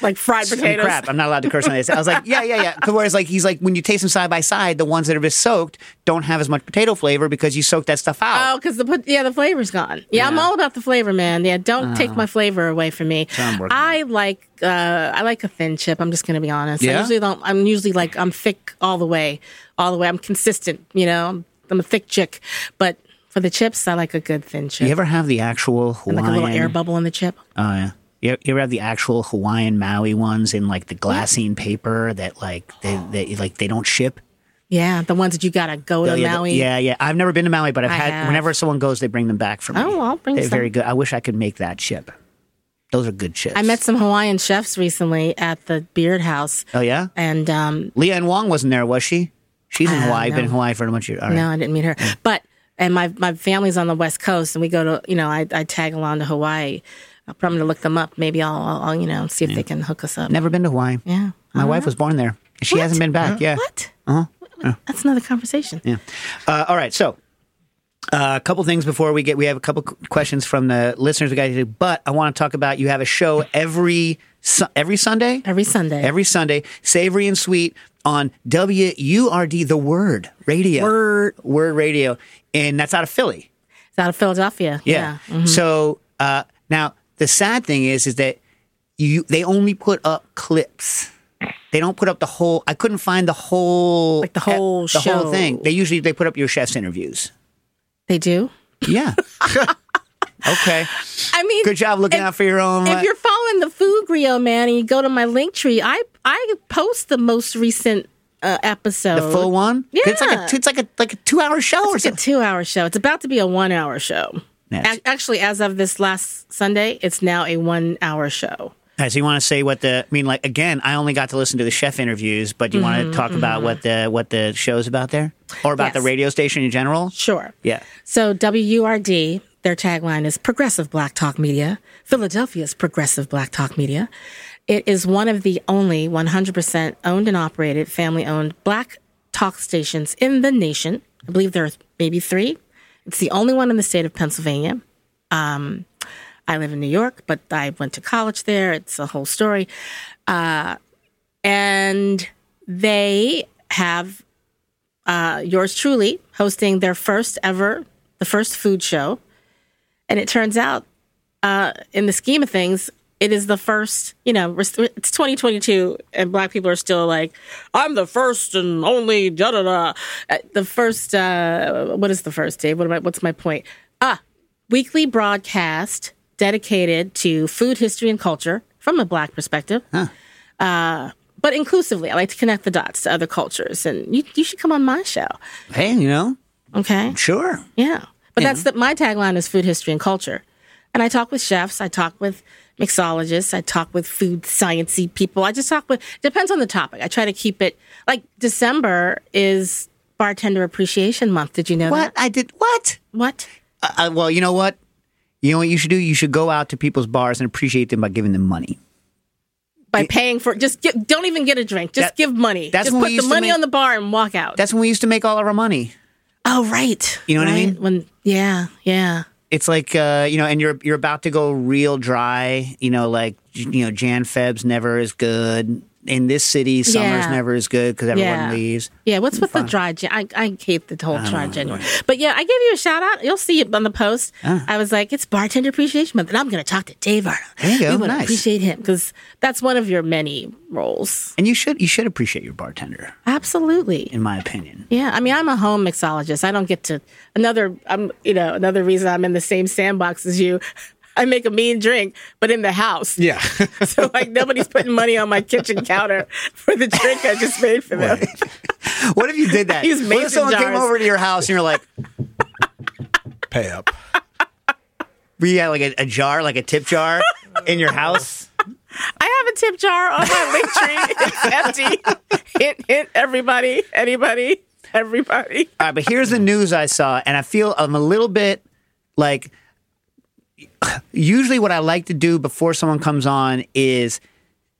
Like fried potatoes. Crap. I'm not allowed to curse on this. I was like, yeah. Whereas like, he's like, when you taste them side by side, the ones that are just soaked don't have as much potato flavor because you soak that stuff out. Oh, because the flavor's gone. Yeah, I'm all about the flavor, man. Yeah, don't take my flavor away from me. I like a thin chip. I'm just going to be honest. Yeah? I usually don't. I'm usually like, I'm thick all the way. I'm consistent, you know. I'm a thick chick, but for the chips, I like a good thin chip. You ever have the actual Hawaiian? And like a little air bubble in the chip. Oh yeah. You ever have the actual Hawaiian Maui ones in like the glassine paper that like they don't ship? Yeah, the ones that you gotta go to Maui. Yeah. I've never been to Maui, but I have. Whenever someone goes, they bring them back for me. Oh, I'll bring some. They're very good. I wish I could make that chip. Those are good chips. I met some Hawaiian chefs recently at the Beard House. Oh yeah, and Leanne Wong wasn't there, was she? She's in Hawaii. Been in Hawaii for a bunch of years. All right. No, I didn't meet her, but and my family's on the West Coast, and we go to I tag along to Hawaii. I'll probably look them up. Maybe I'll see if they can hook us up. Never been to Hawaii. Yeah. My wife was born there. She hasn't been back. Yeah. What? Uh-huh. That's another conversation. Yeah. All right. So a couple things before we have a couple questions from the listeners we got to do, but I want to talk about, you have a show every Sunday? Every Sunday. Savory and Sweet on WURD, the Word Radio. Word Radio. And that's out of Philly. It's out of Philadelphia. Yeah. Mm-hmm. So now, the sad thing is that they only put up clips. They don't put up the whole. I couldn't find the whole show. The whole thing. They usually put up your chef's interviews. They do? Yeah. Okay. I mean, good job looking out for your own. If you're following the food griot, man, and you go to my link tree, I post the most recent episode. The full one? Yeah. It's like a 2 hour show or something. It's a 2 hour show. It's about to be a 1 hour show. Yes. Actually, as of this last Sunday, it's now a 1 hour show. All right, so you want to say what the? I mean, like again, I only got to listen to the chef interviews, but do you want to talk about what the show's about there, or about the radio station in general? Sure. Yeah. So WURD, their tagline is Progressive Black Talk Media, Philadelphia's Progressive Black Talk Media. It is one of the only 100% owned and operated, family-owned Black talk stations in the nation. I believe there are maybe three. It's the only one in the state of Pennsylvania. I live in New York, but I went to college there. It's a whole story. And they have yours truly hosting their first food show. And it turns out, in the scheme of things, it is the first, it's 2022 and Black people are still like, I'm the first and only, da-da-da. The first, what is the first, Dave? What's my point? Weekly broadcast dedicated to food history and culture from a Black perspective, but inclusively. I like to connect the dots to other cultures, and you should come on my show. Hey, okay, sure, yeah. But my tagline is food history and culture, and I talk with chefs, I talk with mixologists, I talk with food sciencey people. I just talk with depends on the topic. I try to keep it like December is Bartender Appreciation Month. Did you know that? I did. What? Well, you know what? You know what you should do? You should go out to people's bars and appreciate them by giving them money. By paying for it. Don't even get a drink. Just give money. Just put the money on the bar and walk out. That's when we used to make all of our money. Oh, right. You know what I mean? Yeah. It's like, and you're about to go real dry, Jan, Feb's never as good. In this city, summer's never as good because everyone leaves. Yeah, what's with the dry January? I hate the whole dry January. But yeah, I gave you a shout out. You'll see it on the post. I was like, it's Bartender Appreciation Month, and I'm going to talk to Dave Arnold. There you go. We want to appreciate him because that's one of your many roles. And you should appreciate your bartender. Absolutely. In my opinion. Yeah, I mean, I'm a home mixologist. I don't get to another reason I'm in the same sandbox as you. I make a mean drink, but in the house. Yeah. So, nobody's putting money on my kitchen counter for the drink I just made for them. Right. What if you did that? What if someone came over to your house and you're like, pay up. We had a jar, like a tip jar in your house. I have a tip jar on my link tree. It's empty. Hint, everybody, anybody, everybody. All right, but here's the news I saw, and I feel I'm a little bit like... Usually what I like to do before someone comes on is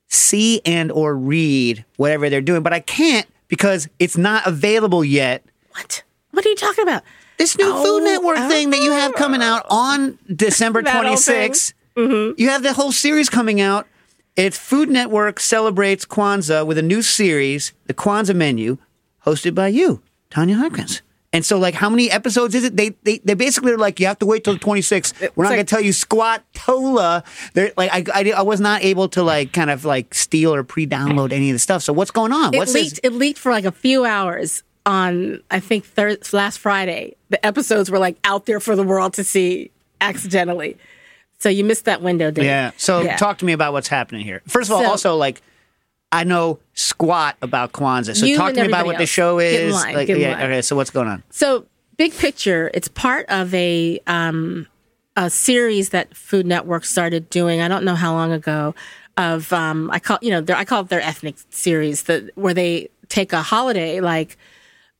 see and or read whatever they're doing, but I can't because it's not available yet. What? What are you talking about? This new Food Network thing that you have coming out on December 26th. You have the whole series coming out. It's Food Network celebrates Kwanzaa with a new series, The Kwanzaa Menu, hosted by you, Tanya Hopkins. And so, how many episodes is it? They basically are like, you have to wait till the 26th. We're not going to tell you squat tola. I was not able to, steal or pre-download any of the stuff. So what's going on? It leaked for, a few hours on, I think, last Friday. The episodes were, out there for the world to see accidentally. So you missed that window, Dave. Yeah. So talk to me about what's happening here. First of all, I know squat about Kwanzaa. So talk to me about what the show is. Get in line, okay, so what's going on? So big picture, it's part of a series that Food Network started doing, I don't know how long ago, of I call it their ethnic series, where they take a holiday like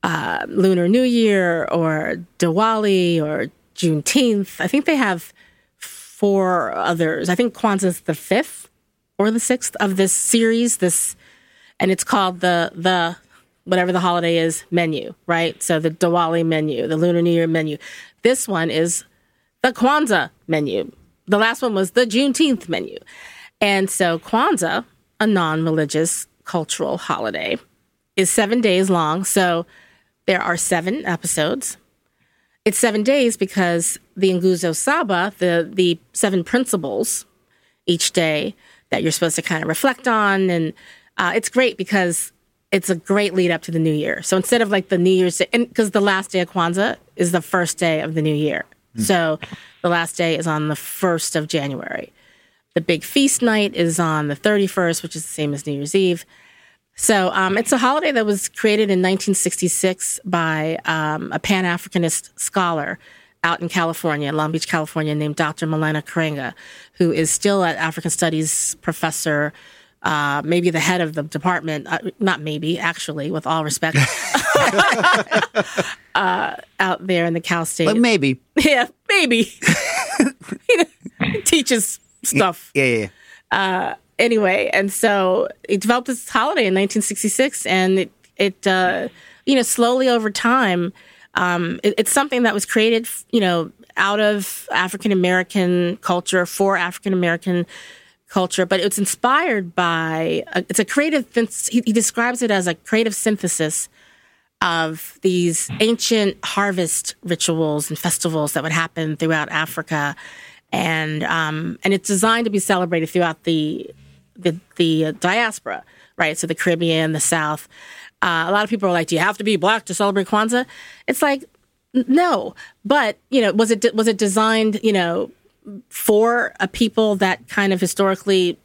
Lunar New Year or Diwali or Juneteenth. I think they have four others. I think Kwanzaa's the fifth. Or the sixth of this series, and it's called the whatever the holiday is menu, right? So the Diwali menu, the Lunar New Year menu. This one is the Kwanzaa menu. The last one was the Juneteenth menu. And so Kwanzaa, a non-religious cultural holiday, is 7 days long. So there are seven episodes. It's 7 days because the Nguzo Saba, the seven principles each day, that you're supposed to kind of reflect on. And it's great because it's a great lead up to the new year. So instead of the New Year's Day, because the last day of Kwanzaa is the first day of the new year. So the last day is on the 1st of January. The big feast night is on the 31st, which is the same as New Year's Eve. So it's a holiday that was created in 1966 by a Pan-Africanist scholar out in California, Long Beach, California, named Dr. Malena Karenga, who is still an African Studies professor, maybe the head of the department, not maybe, actually, with all respect, out there in the Cal State. But maybe. Yeah, maybe. He teaches stuff. Yeah. Anyway, and so it developed this holiday in 1966, and it slowly over time, it's something that was created, out of African-American culture for African-American culture, but it's inspired by, it's a creative, he describes it as a creative synthesis of these ancient harvest rituals and festivals that would happen throughout Africa. And it's designed to be celebrated throughout the diaspora, right? So the Caribbean, the South. A lot of people are like, "Do you have to be Black to celebrate Kwanzaa?" It's like, no. But was it designed, for a people that kind of historically,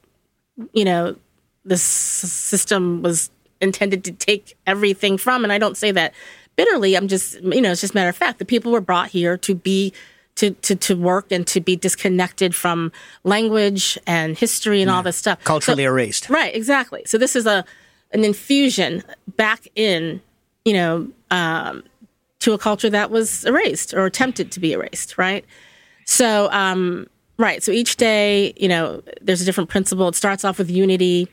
this system was intended to take everything from? And I don't say that bitterly. I'm just, it's just a matter of fact. The people were brought here to be. To work and to be disconnected from language and history and all this stuff. Culturally erased. Right, exactly. So this is an infusion back in, to a culture that was erased or attempted to be erased, right? So, right. So each day, there's a different principle. It starts off with unity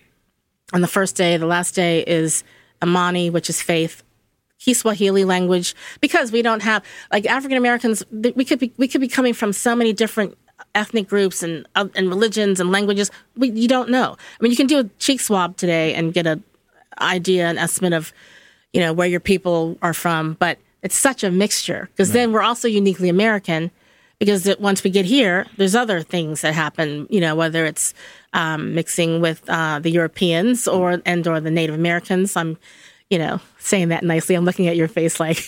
on the first day. The last day is Imani, which is faith. Kiswahili language, because we don't have, like, African Americans. We could be coming from so many different ethnic groups and religions and languages. You don't know. I mean, you can do a cheek swab today and get an idea, an estimate of, where your people are from. But it's such a mixture, because then we're also uniquely American. Because once we get here, there's other things that happen, whether it's mixing with the Europeans or the Native Americans. I'm saying that nicely. I'm looking at your face like,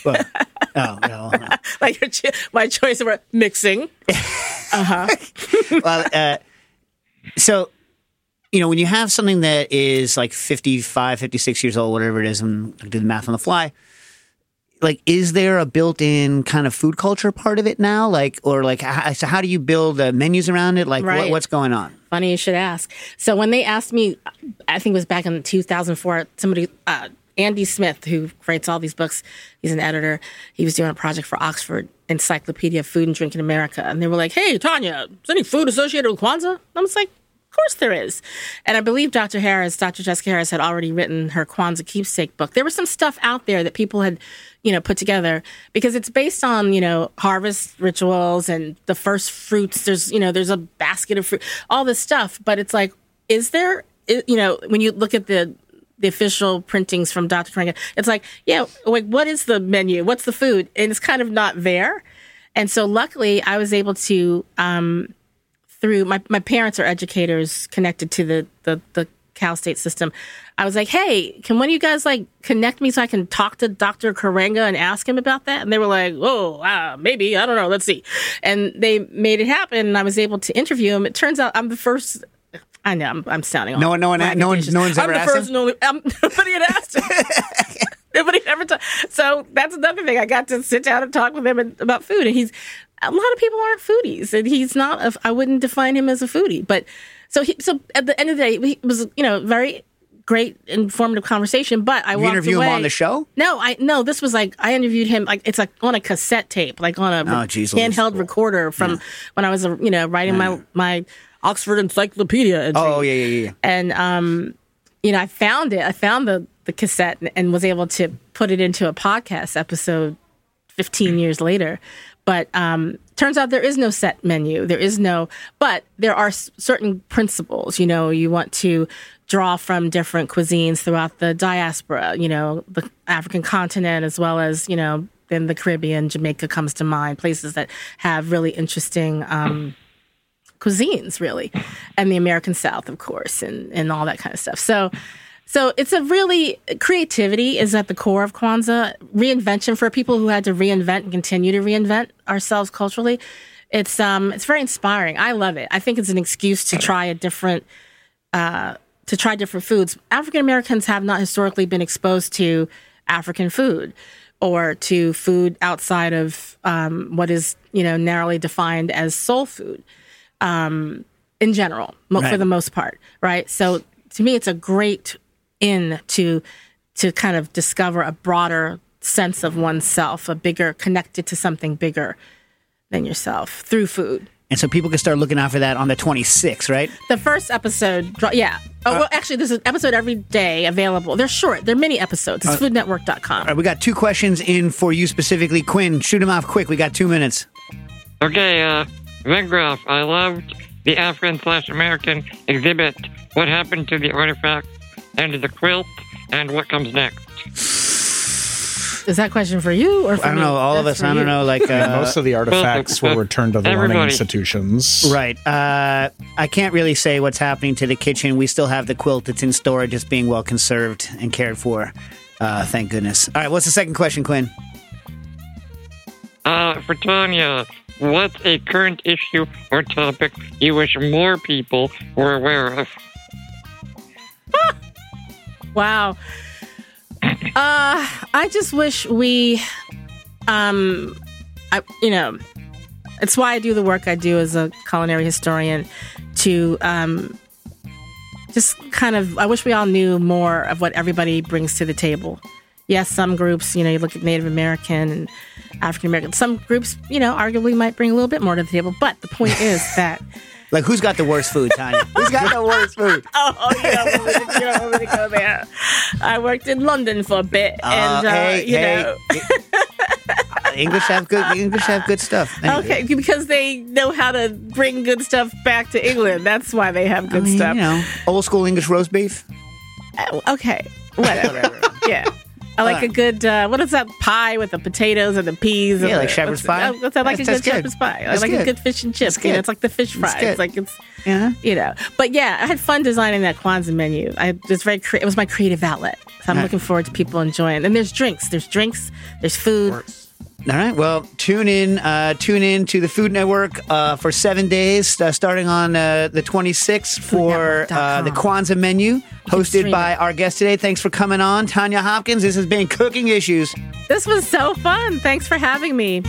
no. Like my choice of mixing. So, when you have something that is like 55, 56 years old, whatever it is, and I do the math on the fly, like, is there a built-in kind of food culture part of it now? So how do you build menus around it? Like, right. What's going on? Funny you should ask. So when they asked me, I think it was back in 2004, somebody, Andy Smith, who writes all these books, he's an editor. He was doing a project for Oxford Encyclopedia of Food and Drink in America. And they were like, "Hey, Tanya, is any food associated with Kwanzaa?" And I was like, of course there is. And I believe Dr. Jessica Harris had already written her Kwanzaa keepsake book. There was some stuff out there that people had, put together, because it's based on, harvest rituals and the first fruits. There's, there's a basket of fruit, all this stuff. But it's like, is there, when you look at the official printings from Dr. Karenga, it's like, what is the menu? What's the food? And it's kind of not there. And so luckily I was able to, through my parents are educators connected to the Cal State system. I was like, "Hey, can one of you guys connect me so I can talk to Dr. Karenga and ask him about that?" And they were like, "Oh, maybe, I don't know. Let's see." And they made it happen. And I was able to interview him. It turns out I'm the first. I know I'm sounding off. No one's ever asked him. Nobody had asked him. Nobody had ever talked. So that's another thing. I got to sit down and talk with him about food, and a lot of people aren't foodies, and he's not. I wouldn't define him as a foodie, but so at the end of the day, it was very great informative conversation. But I walked away. Did you interview him on the show? No. This was I interviewed him it's on a cassette tape, on a handheld recorder from when I was writing my Oxford Encyclopedia entry. Oh yeah. And I found it. I found the cassette and was able to put it into a podcast episode 15 years later. But turns out there is no set menu. There is no. But there are certain principles. You want to draw from different cuisines throughout the diaspora. The African continent, as well as then the Caribbean. Jamaica comes to mind. Places that have really interesting. Cuisines, really, and the American South, of course, and all that kind of stuff. So it's a really, creativity is at the core of Kwanzaa. Reinvention for people who had to reinvent and continue to reinvent ourselves culturally. It's very inspiring. I love it. I think it's an excuse to try a different to try different foods. African Americans have not historically been exposed to African food or to food outside of what is, you know, narrowly defined as soul food in general, for the most part, right? So to me, it's a great in to kind of discover a broader sense of oneself, a bigger, connected to something bigger than yourself through food. And so people can start looking out for that on the 26th, right? The first episode, yeah. Oh, well, actually, there's an episode every day available. They're short. They're mini episodes. It's foodnetwork.com. All right, we got two questions in for you specifically. Quinn, shoot them off quick. We got 2 minutes. Okay, Vingroff, I loved the African/American exhibit. What happened to the artifacts and the quilt and what comes next? Is that question for you or for me? I don't know. All of us. I don't know. Like most of the artifacts were returned to the learning institutions. Right. I can't really say what's happening to the kitchen. We still have the quilt that's in storage. It's being well conserved and cared for. Thank goodness. All right. What's the second question, Quinn? For Tanya, what's a current issue or topic you wish more people were aware of? Wow. I just wish we, it's why I do the work I do as a culinary historian to just kind of, I wish we all knew more of what everybody brings to the table. Yes, some groups, you know, you look at Native American and African American, some groups, you know, arguably might bring a little bit more to the table. But the point is that... Like, who's got the worst food, Tanya? Who's got the worst food? Oh, you don't want me to go there. I worked in London for a bit, and know, English have good stuff. Anyway. Okay, because they know how to bring good stuff back to England. That's why they have good stuff. You know, old school English roast beef. Okay, whatever. Yeah. I like a good, what is that pie with the potatoes and the peas? Yeah, like shepherd's pie. I like a good shepherd's pie. I like a good fish and chips. You know, it's like the fish fry. It's like it's, you know. But yeah, I had fun designing that Kwanzaa menu. It was my creative outlet. So I'm looking forward to people enjoying. And there's drinks. There's food. All right. Well, tune in to the Food Network for 7 days, starting on the 26th for the Kwanzaa menu, hosted by our guest today. Thanks for coming on, Tanya Hopkins. This has been Cooking Issues. This was so fun. Thanks for having me.